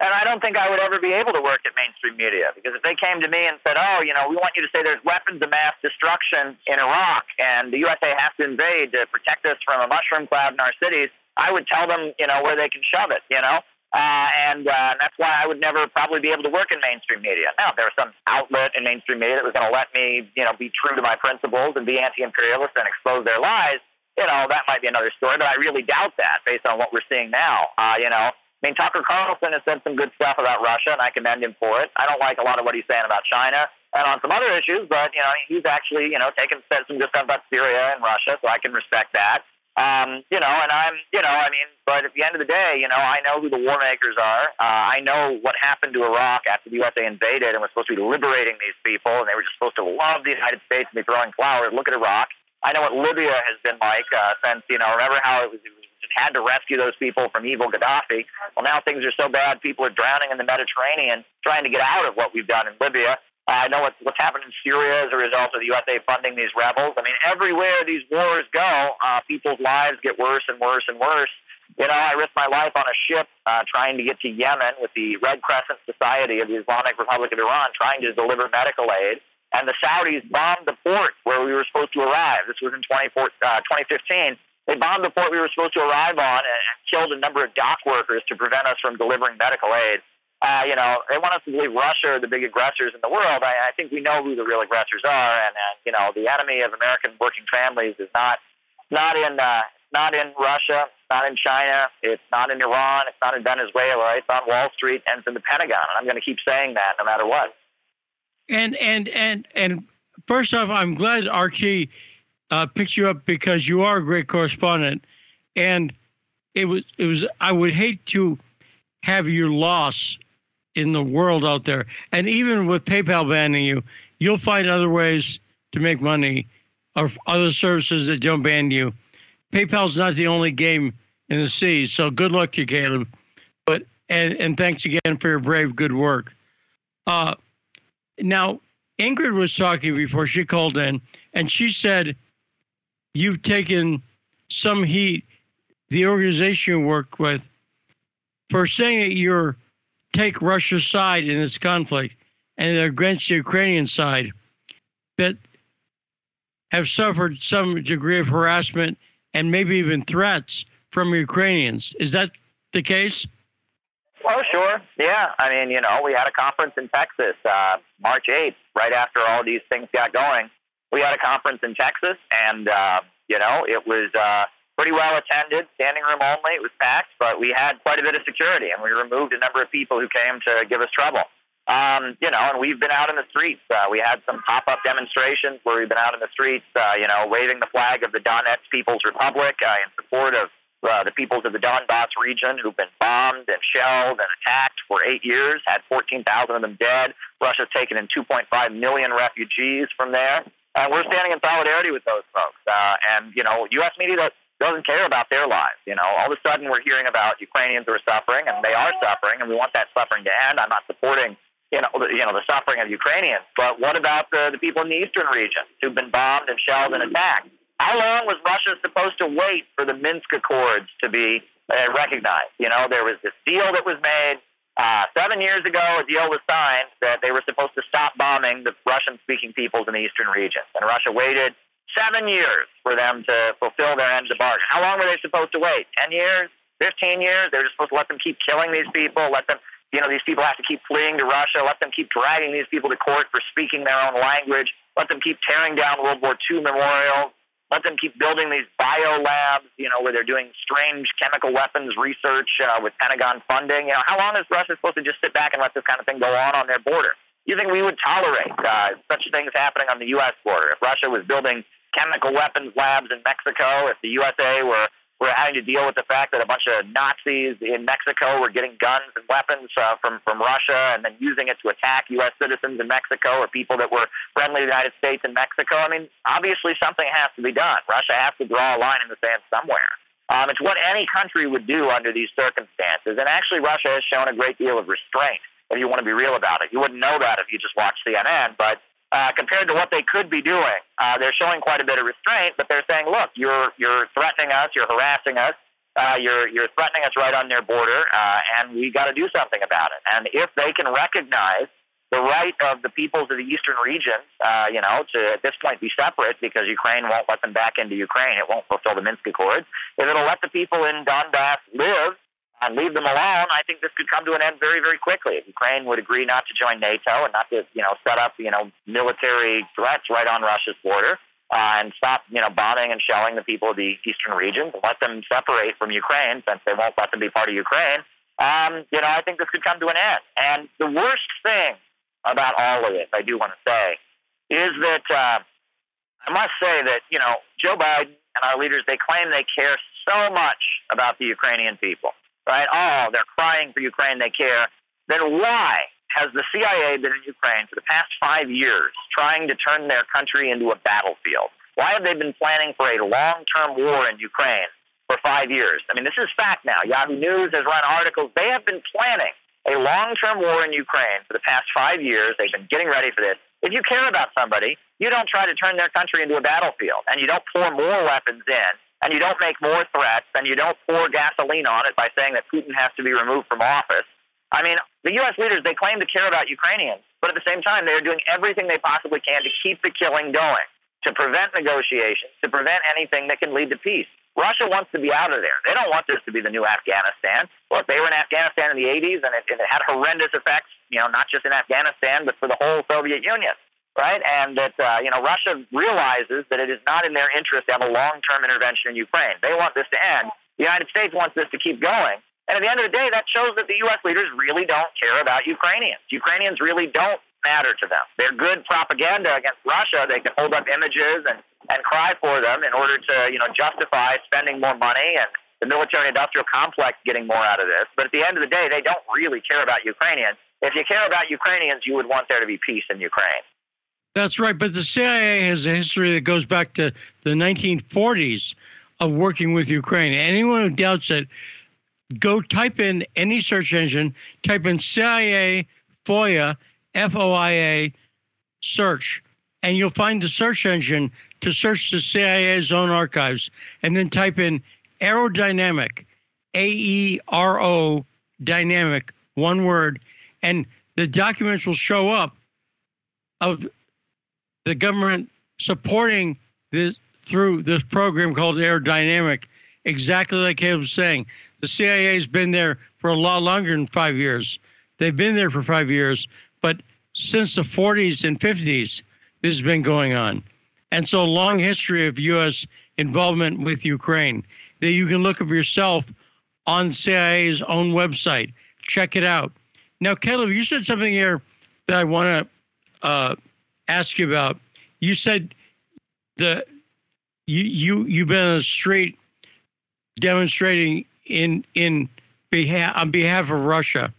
and I don't think I would ever be able to work at mainstream media, because if they came to me and said, oh, you know, we want you to say there's weapons of mass destruction in Iraq and the U S A has to invade to protect us from a mushroom cloud in our cities, I would tell them, you know, where they can shove it, you know? Uh, and uh, that's why I would never probably be able to work in mainstream media. Now, if there was some outlet in mainstream media that was going to let me, you know, be true to my principles and be anti-imperialist and expose their lies, you know, that might be another story. But I really doubt that based on what we're seeing now. Uh, you know, I mean, Tucker Carlson has said some good stuff about Russia, and I commend him for it. I don't like a lot of what he's saying about China and on some other issues, but, you know, he's actually, you know, taken said some good stuff about Syria and Russia, so I can respect that. Um, you know, and I'm, you know, I mean, but at the end of the day, you know, I know who the war makers are. Uh, I know what happened to Iraq after the U S A invaded and was supposed to be liberating these people, and they were just supposed to love the United States and be throwing flowers. Look at Iraq. I know what Libya has been like uh, since, you know, remember how it was, it was just had to rescue those people from evil Gaddafi. Well, now things are so bad, people are drowning in the Mediterranean trying to get out of what we've done in Libya. I know what's, what's happened in Syria as a result of the U S A funding these rebels. I mean, everywhere these wars go, uh, people's lives get worse and worse and worse. You know, I risked my life on a ship uh, trying to get to Yemen with the Red Crescent Society of the Islamic Republic of Iran trying to deliver medical aid. And the Saudis bombed the port where we were supposed to arrive. This was in twenty fifteen. They bombed the port we were supposed to arrive on and, and killed a number of dock workers to prevent us from delivering medical aid. Uh, you know, they want us to believe Russia are the big aggressors in the world. I, I think we know who the real aggressors are, and, and you know, the enemy of American working families is not not in uh, not in Russia, it's not in China, it's not in Iran, it's not in Venezuela, it's on Wall Street, and it's in the Pentagon. And I'm going to keep saying that no matter what. And and and and first off, I'm glad Archie uh, picked you up because you are a great correspondent, and it was it was I would hate to have your loss in the world out there. And even with PayPal banning you, you'll find other ways to make money or other services that don't ban you. PayPal's not the only game in the sea, so good luck to you, Caleb. But and, and thanks again for your brave, good work. Uh, now, Ingrid was talking before she called in, and she said you've taken some heat, the organization you work with, for saying that you're take Russia's side in this conflict and against the Ukrainian side that have suffered some degree of harassment and maybe even threats from Ukrainians. Is that the case? Oh, sure. Yeah. I mean, you know, we had a conference in Texas, uh, March eighth, right after all these things got going. We had a conference in Texas and, uh, you know, it was uh, pretty well attended, standing room only. It was packed, but we had quite a bit of security, and we removed a number of people who came to give us trouble. Um, you know, and we've been out in the streets. Uh, we had some pop-up demonstrations where we've been out in the streets, uh, you know, waving the flag of the Donetsk People's Republic uh, in support of uh, the peoples of the Donbas region who've been bombed and shelled and attacked for eight years, had fourteen thousand of them dead. Russia's taken in two point five million refugees from there. And uh, we're standing in solidarity with those folks. Uh, and, you know, U S media does doesn't care about their lives. You know, all of a sudden we're hearing about Ukrainians who are suffering, and they are suffering, and we want that suffering to end. I'm not supporting, you know, the, you know, the suffering of Ukrainians, but what about the, the people in the eastern region who've been bombed and shelled and attacked? How long was Russia supposed to wait for the Minsk Accords to be uh, recognized? You know, there was this deal that was made uh, seven years ago. A deal was signed that they were supposed to stop bombing the Russian-speaking peoples in the eastern region, and Russia waited Seven years for them to fulfill their end of the bargain. How long were they supposed to wait? Ten years? Fifteen years? They're just supposed to let them keep killing these people, let them, you know, these people have to keep fleeing to Russia, let them keep dragging these people to court for speaking their own language, let them keep tearing down World War Two memorials, let them keep building these bio labs, you know, where they're doing strange chemical weapons research uh, with Pentagon funding. You know, how long is Russia supposed to just sit back and let this kind of thing go on on their border? You think we would tolerate uh, such things happening on the U S border? If Russia was building chemical weapons labs in Mexico, if the U S A were, were having to deal with the fact that a bunch of Nazis in Mexico were getting guns and weapons uh, from, from Russia and then using it to attack U S citizens in Mexico or people that were friendly to the United States in Mexico, I mean, obviously something has to be done. Russia has to draw a line in the sand somewhere. Um, it's what any country would do under these circumstances. And actually, Russia has shown a great deal of restraint, if you want to be real about it. You wouldn't know that if you just watched C N N, but Uh, compared to what they could be doing, uh, they're showing quite a bit of restraint, but they're saying, look, you're you're threatening us, you're harassing us, uh, you're you're threatening us right on their border, uh, and we got to do something about it. And if they can recognize the right of the peoples of the eastern region, uh, you know, to at this point be separate because Ukraine won't let them back into Ukraine, it won't fulfill the Minsk Accords, if it'll let the people in Donbass live and leave them alone, I think this could come to an end very, very quickly. If Ukraine would agree not to join NATO and not to, you know, set up, you know, military threats right on Russia's border uh, and stop, you know, bombing and shelling the people of the eastern region, let them separate from Ukraine since they won't let them be part of Ukraine, um, you know, I think this could come to an end. And the worst thing about all of this, I do want to say, is that uh, I must say that, you know, Joe Biden, and and our leaders, they claim they care so much about the Ukrainian people, right? Oh, they're crying for Ukraine, they care. Then why has the C I A been in Ukraine for the past five years trying to turn their country into a battlefield? Why have they been planning for a long-term war in Ukraine for five years? I mean, this is fact now. Yahoo News has run articles. They have been planning a long-term war in Ukraine for the past five years. They've been getting ready for this. If you care about somebody, you don't try to turn their country into a battlefield, and you don't pour more weapons in, and you don't make more threats, and you don't pour gasoline on it by saying that Putin has to be removed from office. I mean, the U S leaders, they claim to care about Ukrainians, but at the same time, they are doing everything they possibly can to keep the killing going, to prevent negotiations, to prevent anything that can lead to peace. Russia wants to be out of there. They don't want this to be the new Afghanistan. Well, if they were in Afghanistan in the eighties and it, and it had horrendous effects, you know, not just in Afghanistan, but for the whole Soviet Union, right? And that, uh, you know, Russia realizes that it is not in their interest to have a long-term intervention in Ukraine. They want this to end. The United States wants this to keep going. And at the end of the day, that shows that the U S leaders really don't care about Ukrainians. Ukrainians really don't matter to them. They're good propaganda against Russia. They can hold up images and, and cry for them in order to, you know, justify spending more money and the military-industrial complex getting more out of this. But at the end of the day, they don't really care about Ukrainians. If you care about Ukrainians, you would want there to be peace in Ukraine. That's right. But the C I A has a history that goes back to the nineteen forties of working with Ukraine. Anyone who doubts it, go type in any search engine, type in C I A FOIA, F O I A search, and you'll find the search engine to search the C I A's own archives, and then type in Aerodynamic, A E R O, dynamic, one word, and the documents will show up of the government supporting this through this program called Aerodynamic, exactly like Caleb was saying. The C I A's been there for a lot longer than five years. They've been there for five years. But since the forties and fifties, this has been going on. And so a long history of U S involvement with Ukraine that you can look up yourself on C I A's own website. Check it out. Now, Caleb, you said something here that I want to uh, ask you about. You said the you, you, you've been on the street demonstrating in in behalf, on behalf of Russia.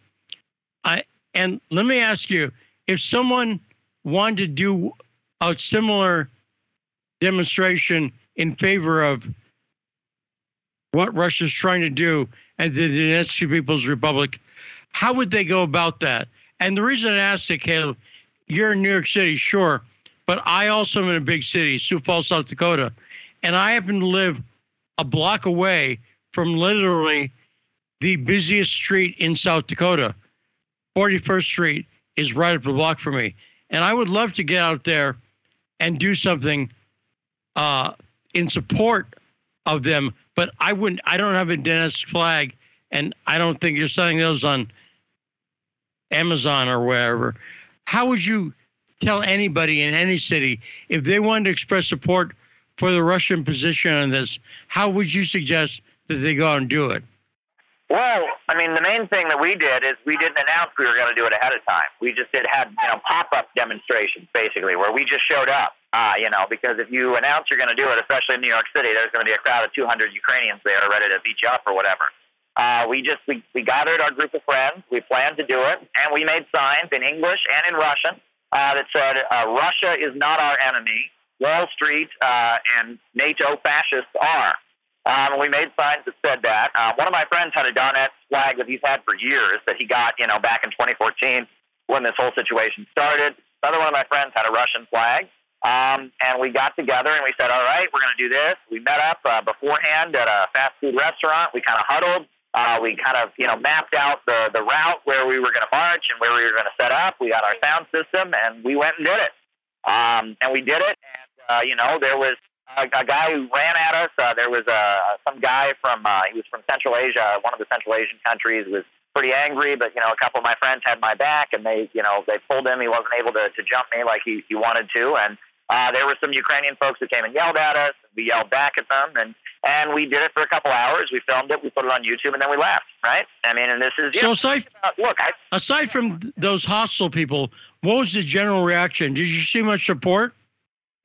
I And let me ask you, if someone wanted to do a similar demonstration in favor of what Russia's trying to do at the Donetsk People's Republic, how would they go about that? And the reason I asked it, Caleb, you're in New York City, sure, but I also am in a big city, Sioux Falls, South Dakota, and I happen to live a block away from literally the busiest street in South Dakota. forty-first street is right up the block from me. And I would love to get out there and do something uh, in support of them. But I wouldn't, I don't have a Donetsk flag, and I don't think you're selling those on Amazon or wherever. How would you tell anybody in any city, if they wanted to express support for the Russian position on this, how would you suggest that they go out and do it? Well, I mean, the main thing that we did is we didn't announce we were going to do it ahead of time. We just did had you know, pop-up demonstrations, basically, where we just showed up, uh, you know, because if you announce you're going to do it, especially in New York City, there's going to be a crowd of two hundred Ukrainians there ready to beat you up or whatever. Uh, we just we, we gathered our group of friends, we planned to do it, and we made signs in English and in Russian uh, that said, uh, Russia is not our enemy, Wall Street uh, and NATO fascists are. Um, we made signs that said that. Uh, one of my friends had a Donetsk flag that he's had for years that he got, you know, back in twenty fourteen when this whole situation started. Another one of my friends had a Russian flag. Um, and we got together and we said, all right, we're going to do this. We met up uh, beforehand at a fast food restaurant. We kind of huddled. Uh, we kind of, you know, mapped out the, the route where we were going to march and where we were going to set up. We got our sound system and we went and did it. Um, and we did it. And, uh, you know, there was A, a guy who ran at us. Uh, there was uh, some guy from, uh, he was from Central Asia, one of the Central Asian countries, was pretty angry, but, you know, a couple of my friends had my back, and they, you know, they pulled him. He wasn't able to, to jump me like he, he wanted to, and uh, there were some Ukrainian folks who came and yelled at us. We yelled back at them, and, and we did it for a couple hours. We filmed it, we put it on YouTube, and then we left, right? I mean, and this is, you so know, aside, about, look. I, aside from those hostile people, what was the general reaction? Did you see much support?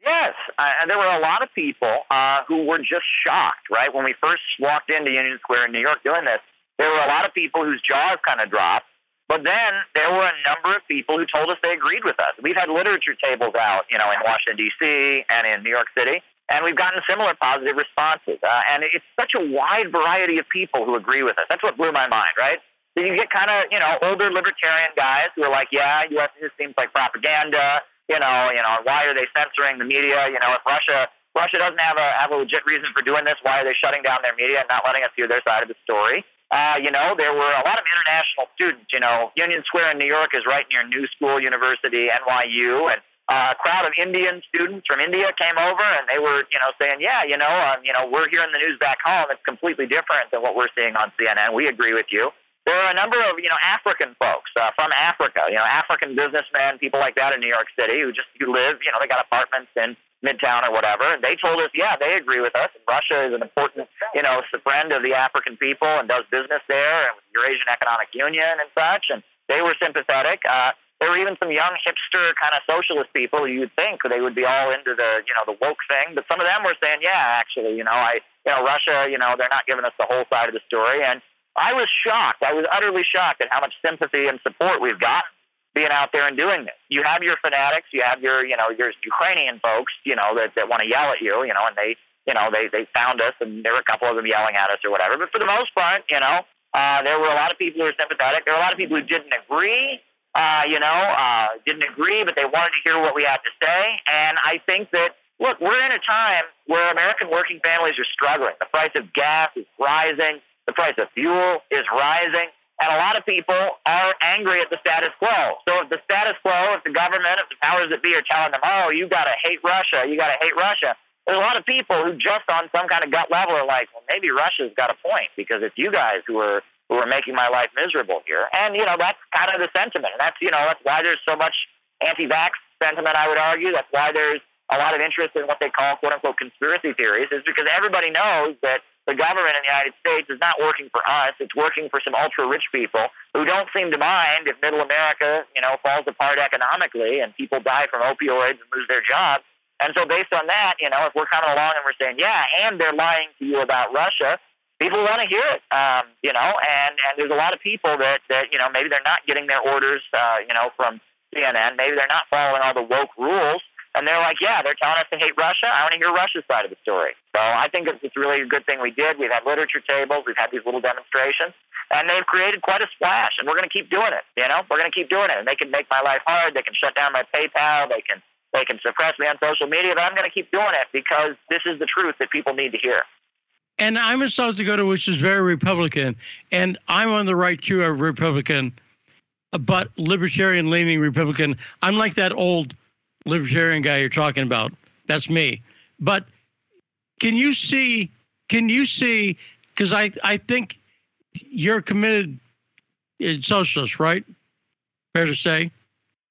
Yes, uh, and there were a lot of people uh, who were just shocked, right? When we first walked into Union Square in New York doing this, there were a lot of people whose jaws kind of dropped. But then there were a number of people who told us they agreed with us. We've had literature tables out, you know, in Washington, D C and in New York City, and we've gotten similar positive responses. Uh, and it's such a wide variety of people who agree with us. That's what blew my mind, right? So you get kind of, you know, older libertarian guys who are like, yeah, U S just seems like propaganda. You know, you know, why are they censoring the media? You know, if Russia Russia doesn't have a have a legit reason for doing this, why are they shutting down their media and not letting us hear their side of the story? Uh, you know, there were a lot of international students. You know, Union Square in New York is right near New School University, N Y U, and uh, a crowd of Indian students from India came over, and they were, you know, saying, yeah, you know, um, you know, we're hearing the news back home. It's completely different than what we're seeing on C N N. We agree with you. There are a number of, you know, African folks uh, from Africa, you know, African businessmen, people like that in New York City who just who live, you know, they got apartments in Midtown or whatever. And they told us, yeah, they agree with us. And Russia is an important, you know, friend of the African people and does business there and with the Eurasian Economic Union and such. And they were sympathetic. Uh, there were even some young hipster kind of socialist people. You'd think they would be all into the, you know, the woke thing. But some of them were saying, yeah, actually, you know, I, you know, Russia, you know, they're not giving us the whole side of the story. And I was shocked. I was utterly shocked at how much sympathy and support we've got being out there and doing this. You have your fanatics, you have your, you know, your Ukrainian folks, you know, that, that want to yell at you, you know, and they, you know, they, they found us and there were a couple of them yelling at us or whatever. But for the most part, you know, uh, there were a lot of people who were sympathetic. There were a lot of people who didn't agree, uh, you know, uh, didn't agree, but they wanted to hear what we had to say. And I think that, look, we're in a time where American working families are struggling. The price of gas is rising. The price of fuel is rising, and a lot of people are angry at the status quo. So if the status quo, if the government, if the powers that be are telling them, oh, you got to hate Russia, you got to hate Russia, there's a lot of people who just on some kind of gut level are like, well, maybe Russia's got a point because it's you guys who are who are making my life miserable here. And, you know, that's kind of the sentiment. And that's, you know, that's why there's so much anti-vax sentiment, I would argue. That's why there's a lot of interest in what they call, quote-unquote, conspiracy theories, is because everybody knows that the government in the United States is not working for us. It's working for some ultra-rich people who don't seem to mind if middle America, you know, falls apart economically and people die from opioids and lose their jobs. And so based on that, you know, if we're coming along and we're saying, yeah, and they're lying to you about Russia, people want to hear it, um, you know, and, and there's a lot of people that, that, you know, maybe they're not getting their orders, uh, you know, from C N N. Maybe they're not following all the woke rules. And they're like, yeah, they're telling us to hate Russia. I want to hear Russia's side of the story. So I think it's really a good thing we did. We've had literature tables. We've had these little demonstrations. And they've created quite a splash. And we're going to keep doing it. You know, we're going to keep doing it. And they can make my life hard. They can shut down my PayPal. They can, they can suppress me on social media. But I'm going to keep doing it because this is the truth that people need to hear. And I'm in South Dakota, which is very Republican. And I'm on the right queue of Republican, but libertarian-leaning Republican. I'm like that old libertarian guy you're talking about. That's me. But can you see, can you see, because I, I think you're committed socialist, right? Fair to say?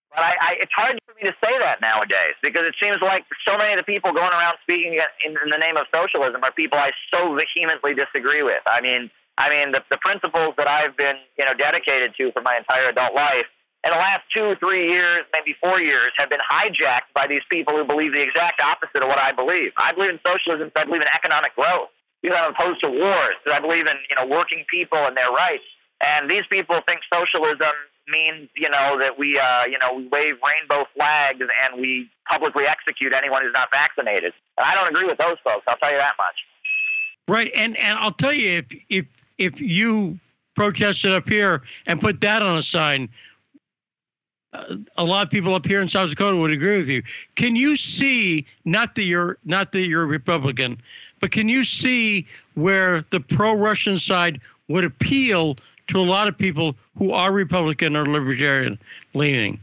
But I, I, it's hard for me to say that nowadays because it seems like so many of the people going around speaking in, in the name of socialism are people I so vehemently disagree with. I mean, I mean the, the principles that I've been, you know, dedicated to for my entire adult life in the last two, three years, maybe four years, have been hijacked by these people who believe the exact opposite of what I believe. I believe in socialism, so I believe in economic growth. Because I'm opposed to wars, because I believe in, you know, working people and their rights. And these people think socialism means, you know, that we, uh, you know, we wave rainbow flags and we publicly execute anyone who's not vaccinated. And I don't agree with those folks. I'll tell you that much. Right, and and I'll tell you, if if if you protested up here and put that on a sign, a lot of people up here in South Dakota would agree with you. Can you see, not that you're not that you're Republican, but can you see where the pro-Russian side would appeal to a lot of people who are Republican or libertarian leaning?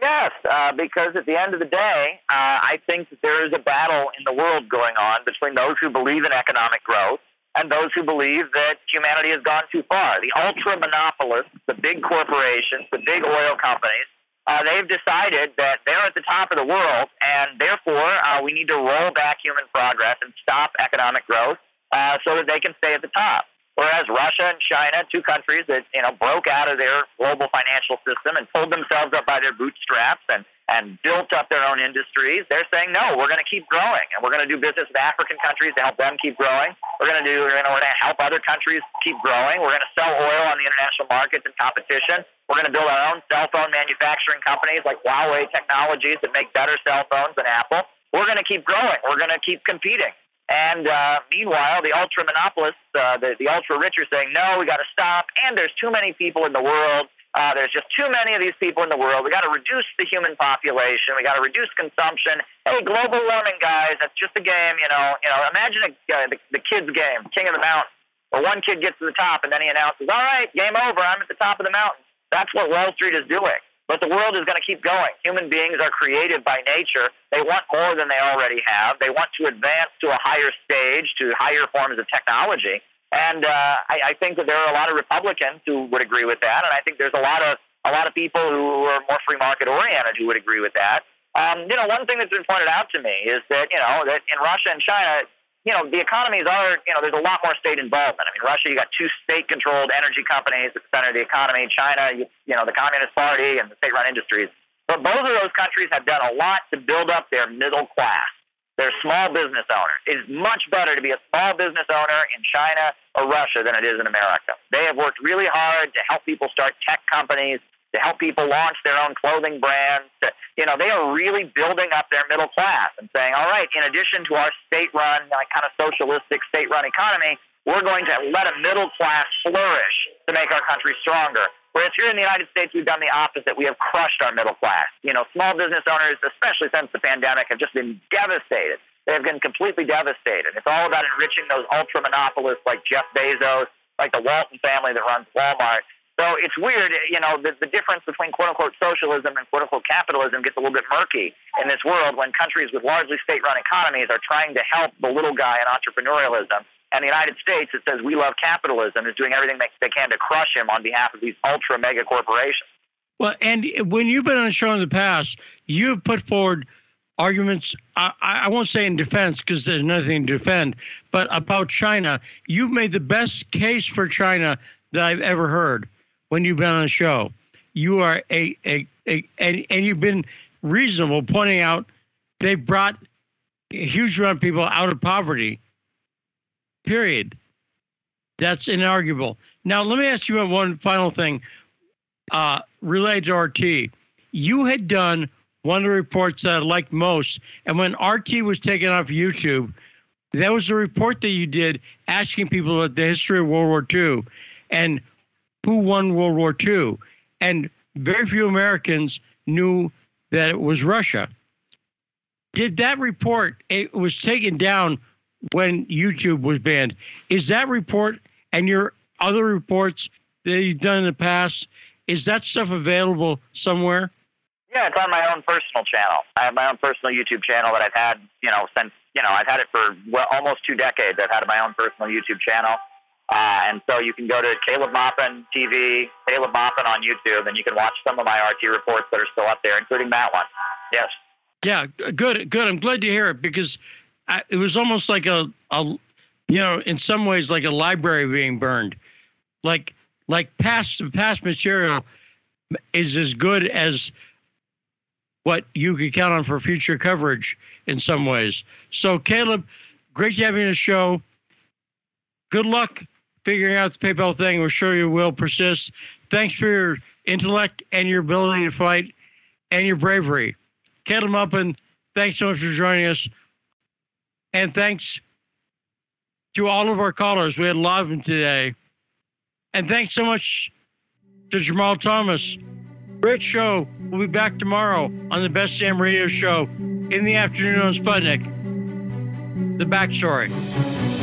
Yes, uh, because at the end of the day, uh, I think that there is a battle in the world going on between those who believe in economic growth and those who believe that humanity has gone too far. The ultra-monopolists, the big corporations, the big oil companies, uh, they've decided that they're at the top of the world, and therefore uh, we need to roll back human progress and stop economic growth uh, so that they can stay at the top. Whereas Russia and China, two countries that, you know, broke out of their global financial system and pulled themselves up by their bootstraps and and built up their own industries, they're saying, no, we're going to keep growing, and we're going to do business with African countries to help them keep growing. We're going to do, you know, we're going to help other countries keep growing. We're going to sell oil on the international markets in competition. We're going to build our own cell phone manufacturing companies like Huawei Technologies that make better cell phones than Apple. We're going to keep growing. We're going to keep competing. And uh, meanwhile, the ultra monopolists, uh, the, the ultra rich are saying, no, we got to stop. And there's too many people in the world. Uh, there's just too many of these people in the world. We got to reduce the human population. We got to reduce consumption. Hey, global warming, guys, that's just a game. You know, you know. Imagine a, uh, the, the kids' game, King of the Mountain, where one kid gets to the top and then he announces, all right, game over. I'm at the top of the mountain. That's what Wall Street is doing. But the world is going to keep going. Human beings are creative by nature. They want more than they already have. They want to advance to a higher stage, to higher forms of technology. And uh, I, I think that there are a lot of Republicans who would agree with that, and I think there's a lot of a lot of people who are more free market oriented who would agree with that. Um, you know, one thing that's been pointed out to me is that you know that in Russia and China, you know, the economies are you know there's a lot more state involvement. I mean, Russia, you got two state-controlled energy companies at the center of the economy. China, you, you know, the Communist Party and the state-run industries. But both of those countries have done a lot to build up their middle class. They're small business owners. It is much better to be a small business owner in China or Russia than it is in America. They have worked really hard to help people start tech companies, to help people launch their own clothing brands. To, you know, they are really building up their middle class and saying, all right, in addition to our state-run, like kind of socialistic state-run economy, we're going to let a middle class flourish to make our country stronger. Whereas here in the United States, we've done the opposite. We have crushed our middle class. You know, small business owners, especially since the pandemic, have just been devastated. They have been completely devastated. It's all about enriching those ultra monopolists like Jeff Bezos, like the Walton family that runs Walmart. So it's weird, you know, the, the difference between quote-unquote socialism and quote-unquote capitalism gets a little bit murky in this world when countries with largely state-run economies are trying to help the little guy in entrepreneurialism. And the United States, it says we love capitalism, is doing everything they, they can to crush him on behalf of these ultra-mega corporations. Well, and when you've been on the show in the past, you've put forward arguments, I, I won't say in defense because there's nothing to defend, but about China. You've made the best case for China that I've ever heard when you've been on the show. You are a, a, a and, and you've been reasonable, pointing out they brought a huge amount of people out of poverty. Period. That's inarguable. Now, let me ask you one final thing uh, related to R T. You had done one of the reports that I liked most, and when R T was taken off YouTube, that was the report that you did asking people about the history of World War Two and who won World War Two. And very few Americans knew that it was Russia. Did that report, it was taken down when YouTube was banned. Is that report and your other reports that you've done in the past, is that stuff available somewhere? Yeah, it's on my own personal channel. I have my own personal YouTube channel that I've had, you know, since, you know, I've had it for well, almost two decades. I've had my own personal YouTube channel. Uh, and so you can go to Caleb Maupin T V, Caleb Maupin on YouTube, and you can watch some of my R T reports that are still up there, including that one. Yes. Yeah, good, good. I'm glad to hear it because I, it was almost like a, a, you know, in some ways like a library being burned, like like past past material is as good as what you could count on for future coverage in some ways. So, Caleb, great to have you on the show. Good luck figuring out the PayPal thing. We're sure you will persist. Thanks for your intellect and your ability to fight and your bravery. Caleb Maupin, thanks so much for joining us. And thanks to all of our callers. We had a lot of them today. And thanks so much to Jamarl Thomas. Great show. We'll be back tomorrow on the Best Damn Radio Show in the afternoon on Sputnik. The Backstory.